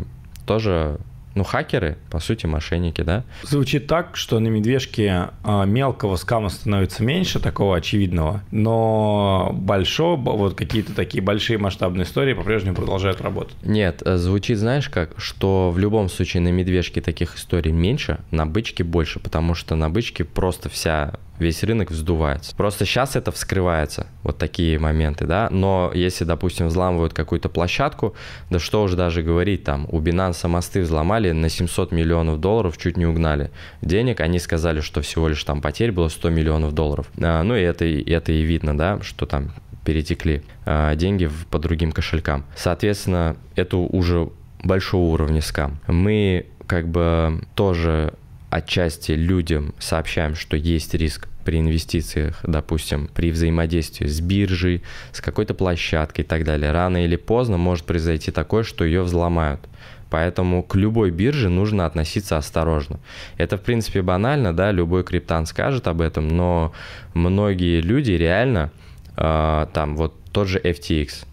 тоже, ну, хакеры, по сути, мошенники, да? Звучит так, что на медвежке мелкого скама становится меньше, такого очевидного, но большого, вот какие-то такие большие масштабные истории по-прежнему продолжают работать. Нет, звучит, знаешь как, что в любом случае на медвежке таких историй меньше, на бычке больше, потому что на бычке просто вся весь рынок вздувается. Просто сейчас это вскрывается, вот такие моменты, да, но если, допустим, взламывают какую-то площадку, да что уж даже говорить, там, у Binance мосты взломали, на семьсот миллионов долларов чуть не угнали денег, они сказали, что всего лишь там потерь было сто миллионов долларов, а, ну и это, это и видно, да, что там перетекли а, деньги в, по другим кошелькам, соответственно, это уже большого уровня скам. Мы как бы тоже отчасти людям сообщаем, что есть риск при инвестициях, допустим, при взаимодействии с биржей, с какой-то площадкой и так далее. Рано или поздно может произойти такое, что ее взломают. Поэтому к любой бирже нужно относиться осторожно. Это, в принципе, банально, да, любой криптант скажет об этом, но многие люди реально, э, там, вот тот же эф ти экс,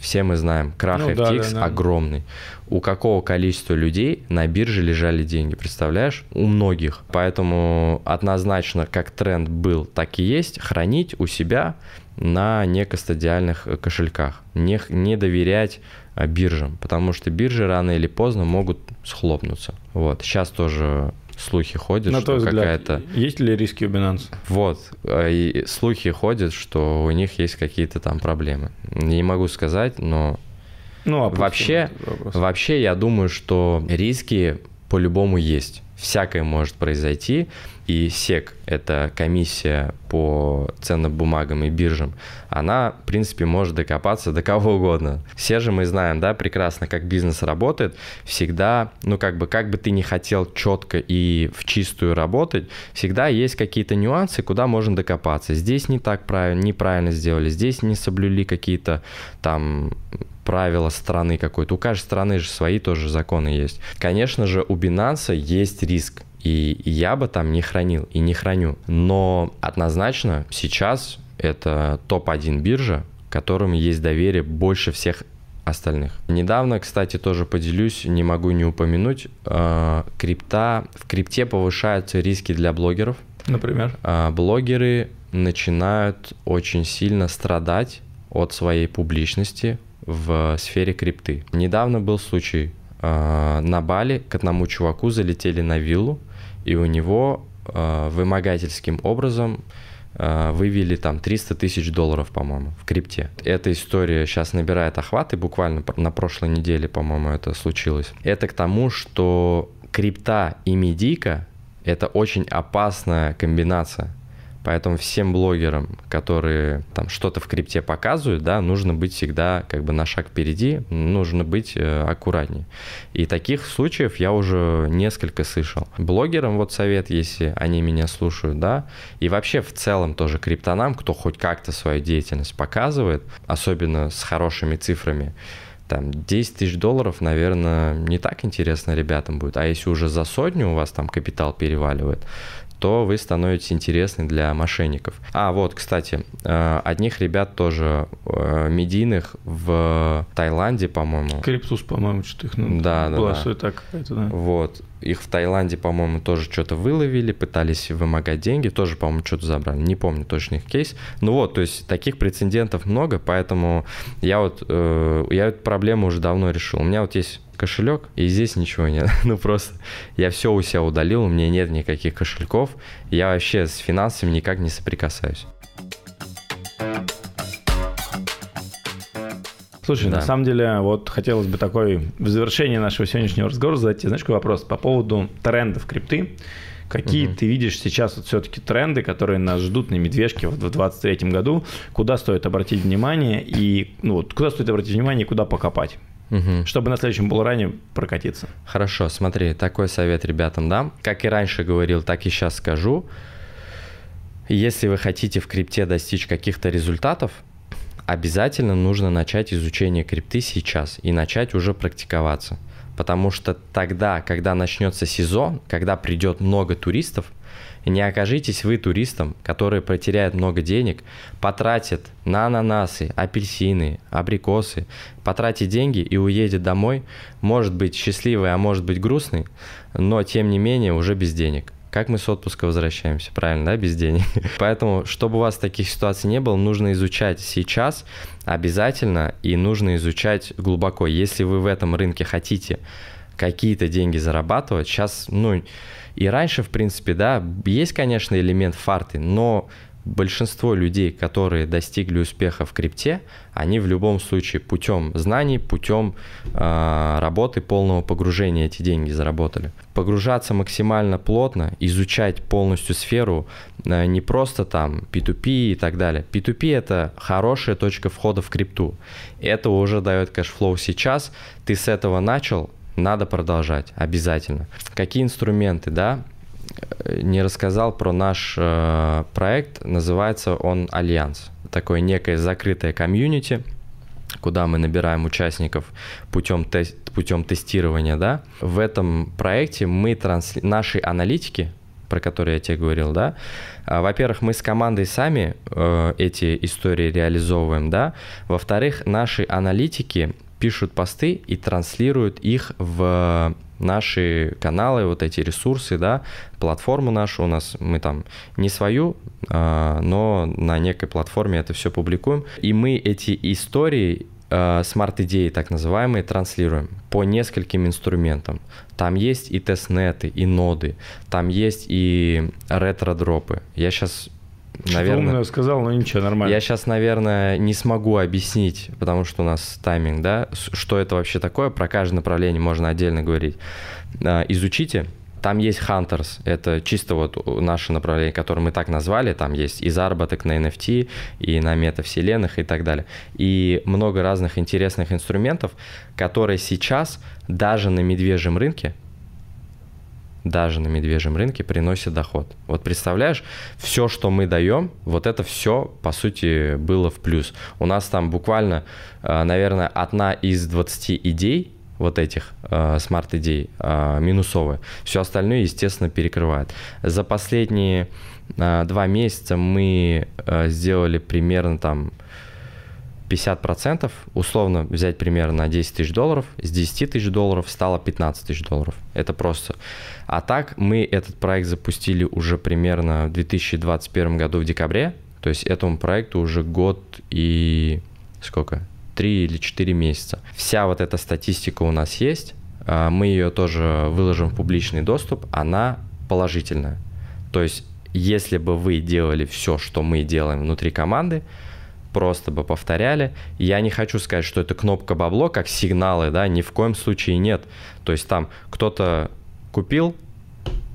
все мы знаем, крах ну, эф ти экс да, да, да. огромный. У какого количества людей на бирже лежали деньги, представляешь? У многих. Поэтому однозначно, как тренд был, так и есть, хранить у себя на некостадиальных кошельках. Не, не доверять биржам, потому что биржи рано или поздно могут схлопнуться. Вот, сейчас тоже... Слухи ходят, на что какая-то... Есть ли риски у Binance? Вот, и слухи ходят, что у них есть какие-то там проблемы. Не могу сказать, но... Ну, вообще, вообще, я думаю, что риски по-любому есть. Всякое может произойти. И сек, это комиссия по ценным бумагам и биржам, она, в принципе, может докопаться до кого угодно. Все же мы знаем, да, прекрасно, как бизнес работает. Всегда, ну, как бы, как бы ты ни хотел четко и в чистую работать, всегда есть какие-то нюансы, куда можно докопаться. Здесь не так правильно, неправильно сделали, здесь не соблюли какие-то там... правила страны какой-то. У каждой страны же свои тоже законы есть. Конечно же, у Binance есть риск, и я бы там не хранил и не храню. Но однозначно сейчас это топ один биржа, которым есть доверие больше всех остальных. Недавно, кстати, тоже поделюсь, не могу не упомянуть, крипта, в крипте повышаются риски для блогеров. Например? Блогеры начинают очень сильно страдать от своей публичности в сфере крипты. Недавно был случай, э, на Бали к одному чуваку залетели на виллу, и у него э, вымогательским образом э, вывели там триста тысяч долларов, по-моему, в крипте. Эта история сейчас набирает охват, и буквально на прошлой неделе, по-моему, это случилось. Это к тому, что крипта и медийка – это очень опасная комбинация. Поэтому всем блогерам, которые там что-то в крипте показывают, да, нужно быть всегда как бы на шаг впереди, нужно быть э, аккуратнее. И таких случаев я уже несколько слышал. Блогерам вот совет, если они меня слушают, да, и вообще в целом тоже криптонам, кто хоть как-то свою деятельность показывает, особенно с хорошими цифрами, там десять тысяч долларов, наверное, не так интересно ребятам будет. А если уже за сотню у вас там капитал переваливает, то вы становитесь интересны для мошенников. А вот, кстати, одних ребят тоже медийных в Таиланде, по-моему. Криптус, по-моему, что-то их ну, да, была да, суета да. какая-то, да. Вот. Их в Таиланде, по-моему, тоже что-то выловили, пытались вымогать деньги, тоже, по-моему, что-то забрали. Не помню точно их кейс. Ну вот, то есть таких прецедентов много, поэтому я вот, э, я эту проблему уже давно решил. У меня вот есть... кошелек, и здесь ничего нет. Ну просто я все у себя удалил, у меня нет никаких кошельков, я вообще с финансами никак не соприкасаюсь. Слушай, да. на самом деле, вот хотелось бы такой в завершении нашего сегодняшнего разговора задать тебе, знаешь, какой вопрос по поводу трендов крипты. Какие угу. ты видишь сейчас вот все-таки тренды, которые нас ждут на медвежке в две тысячи двадцать третьем году? Куда стоит обратить внимание и ну, вот, куда стоит обратить внимание и куда покопать? Угу. Чтобы на следующем булране прокатиться. Хорошо, смотри, такой совет ребятам дам. Как и раньше говорил, так и сейчас скажу. Если вы хотите в крипте достичь каких-то результатов, обязательно нужно начать изучение крипты сейчас и начать уже практиковаться. Потому что тогда, когда начнется сезон, когда придет много туристов, не окажитесь вы туристом, который потеряет много денег, потратит на ананасы, апельсины, абрикосы, потратит деньги и уедет домой, может быть счастливый, а может быть грустный, но тем не менее уже без денег. Как мы с отпуска возвращаемся, правильно, да, без денег? Поэтому, чтобы у вас таких ситуаций не было, нужно изучать сейчас обязательно и нужно изучать глубоко. Если вы в этом рынке хотите какие-то деньги зарабатывать. Сейчас, ну, и раньше, в принципе, да, есть, конечно, элемент фарты, но большинство людей, которые достигли успеха в крипте, они в любом случае путем знаний, путем э, работы, полного погружения эти деньги заработали. Погружаться максимально плотно, изучать полностью сферу, э, не просто там пи ту пи и так далее. пи ту пи это хорошая точка входа в крипту. Это уже дает кэшфлоу сейчас. Ты с этого начал, надо продолжать обязательно. Какие инструменты, да? Не рассказал про наш э, проект, называется он «Альянс». Такое некое закрытое комьюнити, куда мы набираем участников путем, те- путем тестирования. Да? В этом проекте мы транс- наши аналитики, про которые я тебе говорил, да, во-первых, мы с командой сами э, эти истории реализовываем, да, во-вторых, наши аналитики пишут посты и транслируют их в наши каналы, вот эти ресурсы, да, платформу нашу у нас, мы там не свою, но на некой платформе это все публикуем. И мы эти истории, смарт-идеи так называемые, транслируем по нескольким инструментам. Там есть и тестнеты, и ноды, там есть и ретро-дропы. Я сейчас... Наверное, сказал, но ничего, нормально. Я сейчас, наверное, не смогу объяснить, потому что у нас тайминг, да, что это вообще такое, про каждое направление можно отдельно говорить. Изучите. Там есть Hunters, это чисто вот наше направление, которое мы так назвали, там есть и заработок на эн эф ти, и на метавселенных и так далее. И много разных интересных инструментов, которые сейчас даже на медвежьем рынке, даже на медвежьем рынке приносит доход. Вот представляешь, все, что мы даем, вот это все, по сути, было в плюс. У нас там буквально, наверное, одна из двадцати идей, вот этих э, смарт-идей, э, минусовые. Все остальное, естественно, перекрывает. За последние э, два месяца мы э, сделали примерно там пятьдесят процентов, условно взять примерно на десять тысяч долларов, с десяти тысяч долларов стало пятнадцать тысяч долларов. Это просто. А так мы этот проект запустили уже примерно в две тысячи двадцать первом году в декабре, то есть этому проекту уже год и сколько? три или четыре месяца. Вся вот эта статистика у нас есть, мы ее тоже выложим в публичный доступ, она положительная. То есть если бы вы делали все, что мы делаем внутри команды, просто бы повторяли. Я не хочу сказать, что это кнопка бабло, как сигналы, да, ни в коем случае нет. То есть там кто-то купил,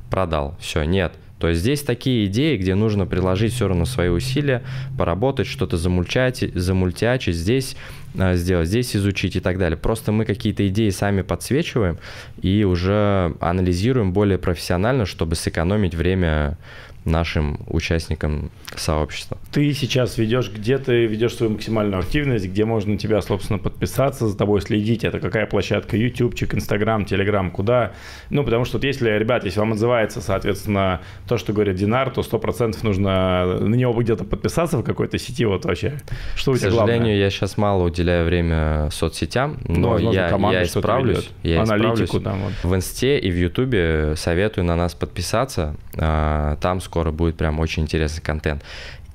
продал, все, нет. То есть здесь такие идеи, где нужно приложить все равно свои усилия, поработать, что-то замульчать, замультячить, здесь сделать, здесь изучить и так далее. Просто мы какие-то идеи сами подсвечиваем и уже анализируем более профессионально, чтобы сэкономить время нашим участникам сообщества. Ты сейчас ведешь, где ты ведешь свою максимальную активность, где можно на тебя, собственно, подписаться, за тобой следить, это какая площадка, ютубчик, инстаграм, телеграм, куда? Ну, потому что вот если, ребят, если вам отзывается, соответственно, то, что говорит Динар, то сто процентов нужно на него где-то подписаться в какой-то сети, вот вообще. Что у тебя главное? К сожалению, я сейчас мало уделяю время соцсетям, но, возможно, я, команда, я исправлюсь. Я аналитику исправлюсь. Там, вот. В инсте и в ютубе советую на нас подписаться, там сколько скоро будет прям очень интересный контент.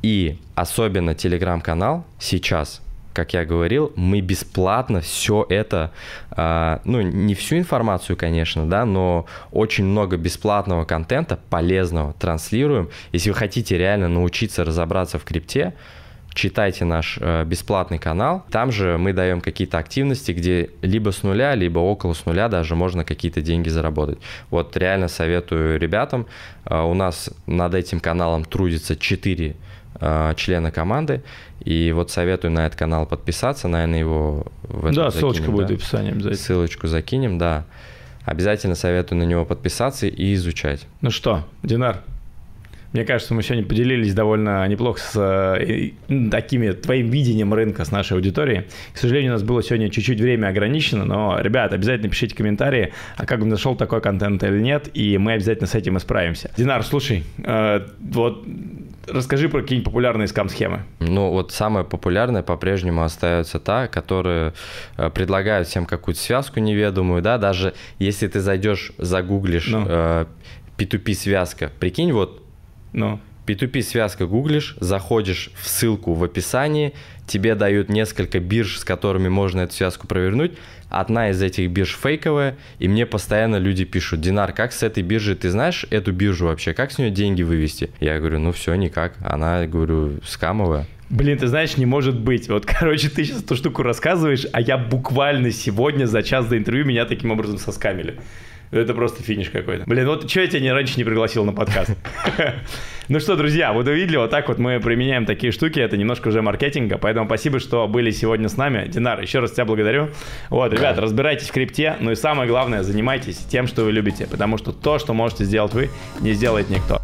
И особенно телеграм-канал сейчас, как я говорил, мы бесплатно все это, э, ну, не всю информацию, конечно, да, но очень много бесплатного контента, полезного, транслируем. Если вы хотите реально научиться разобраться в крипте, читайте наш э, бесплатный канал. Там же мы даем какие-то активности, где либо с нуля, либо около с нуля даже можно какие-то деньги заработать. Вот реально советую ребятам. Э, у нас над этим каналом трудится четыре э, члена команды. И вот советую на этот канал подписаться. Наверное, его в этом Да, закинем, ссылочка да? будет в описании обязательно. Ссылочку закинем, да. Обязательно советую на него подписаться и изучать. Ну что, Динар? Мне кажется, мы сегодня поделились довольно неплохо с э, такими твоим видением рынка с нашей аудиторией. К сожалению, у нас было сегодня чуть-чуть время ограничено, но, ребят, обязательно пишите комментарии, а как вам зашел такой контент или нет, и мы обязательно с этим исправимся. Динар, слушай, э, вот расскажи про какие-нибудь популярные скам-схемы. Ну, вот самая популярная по-прежнему остается та, которая предлагает всем какую-то связку неведомую, да, даже если ты зайдешь, загуглишь ну. э, пи ту пи-связка, прикинь, вот, Ну. пи ту пи-связка гуглишь, заходишь в ссылку в описании, тебе дают несколько бирж, с которыми можно эту связку провернуть. Одна из этих бирж фейковая, и мне постоянно люди пишут: Динар, как с этой биржи, ты знаешь эту биржу вообще, как с нее деньги вывести? Я говорю, ну все, никак, она, говорю, скамовая. Блин, ты знаешь, не может быть. Вот, короче, ты сейчас эту штуку рассказываешь, а я буквально сегодня за час до интервью меня таким образом соскамили. Это просто финиш какой-то. Блин, вот что я тебя не, раньше не пригласил на подкаст? Ну что, друзья, вот увидели, вот так вот мы применяем такие штуки. Это немножко уже маркетинга, поэтому спасибо, что были сегодня с нами. Динар, еще раз тебя благодарю. Вот, ребят, разбирайтесь в крипте, ну и самое главное, занимайтесь тем, что вы любите, потому что то, что можете сделать вы, не сделает никто.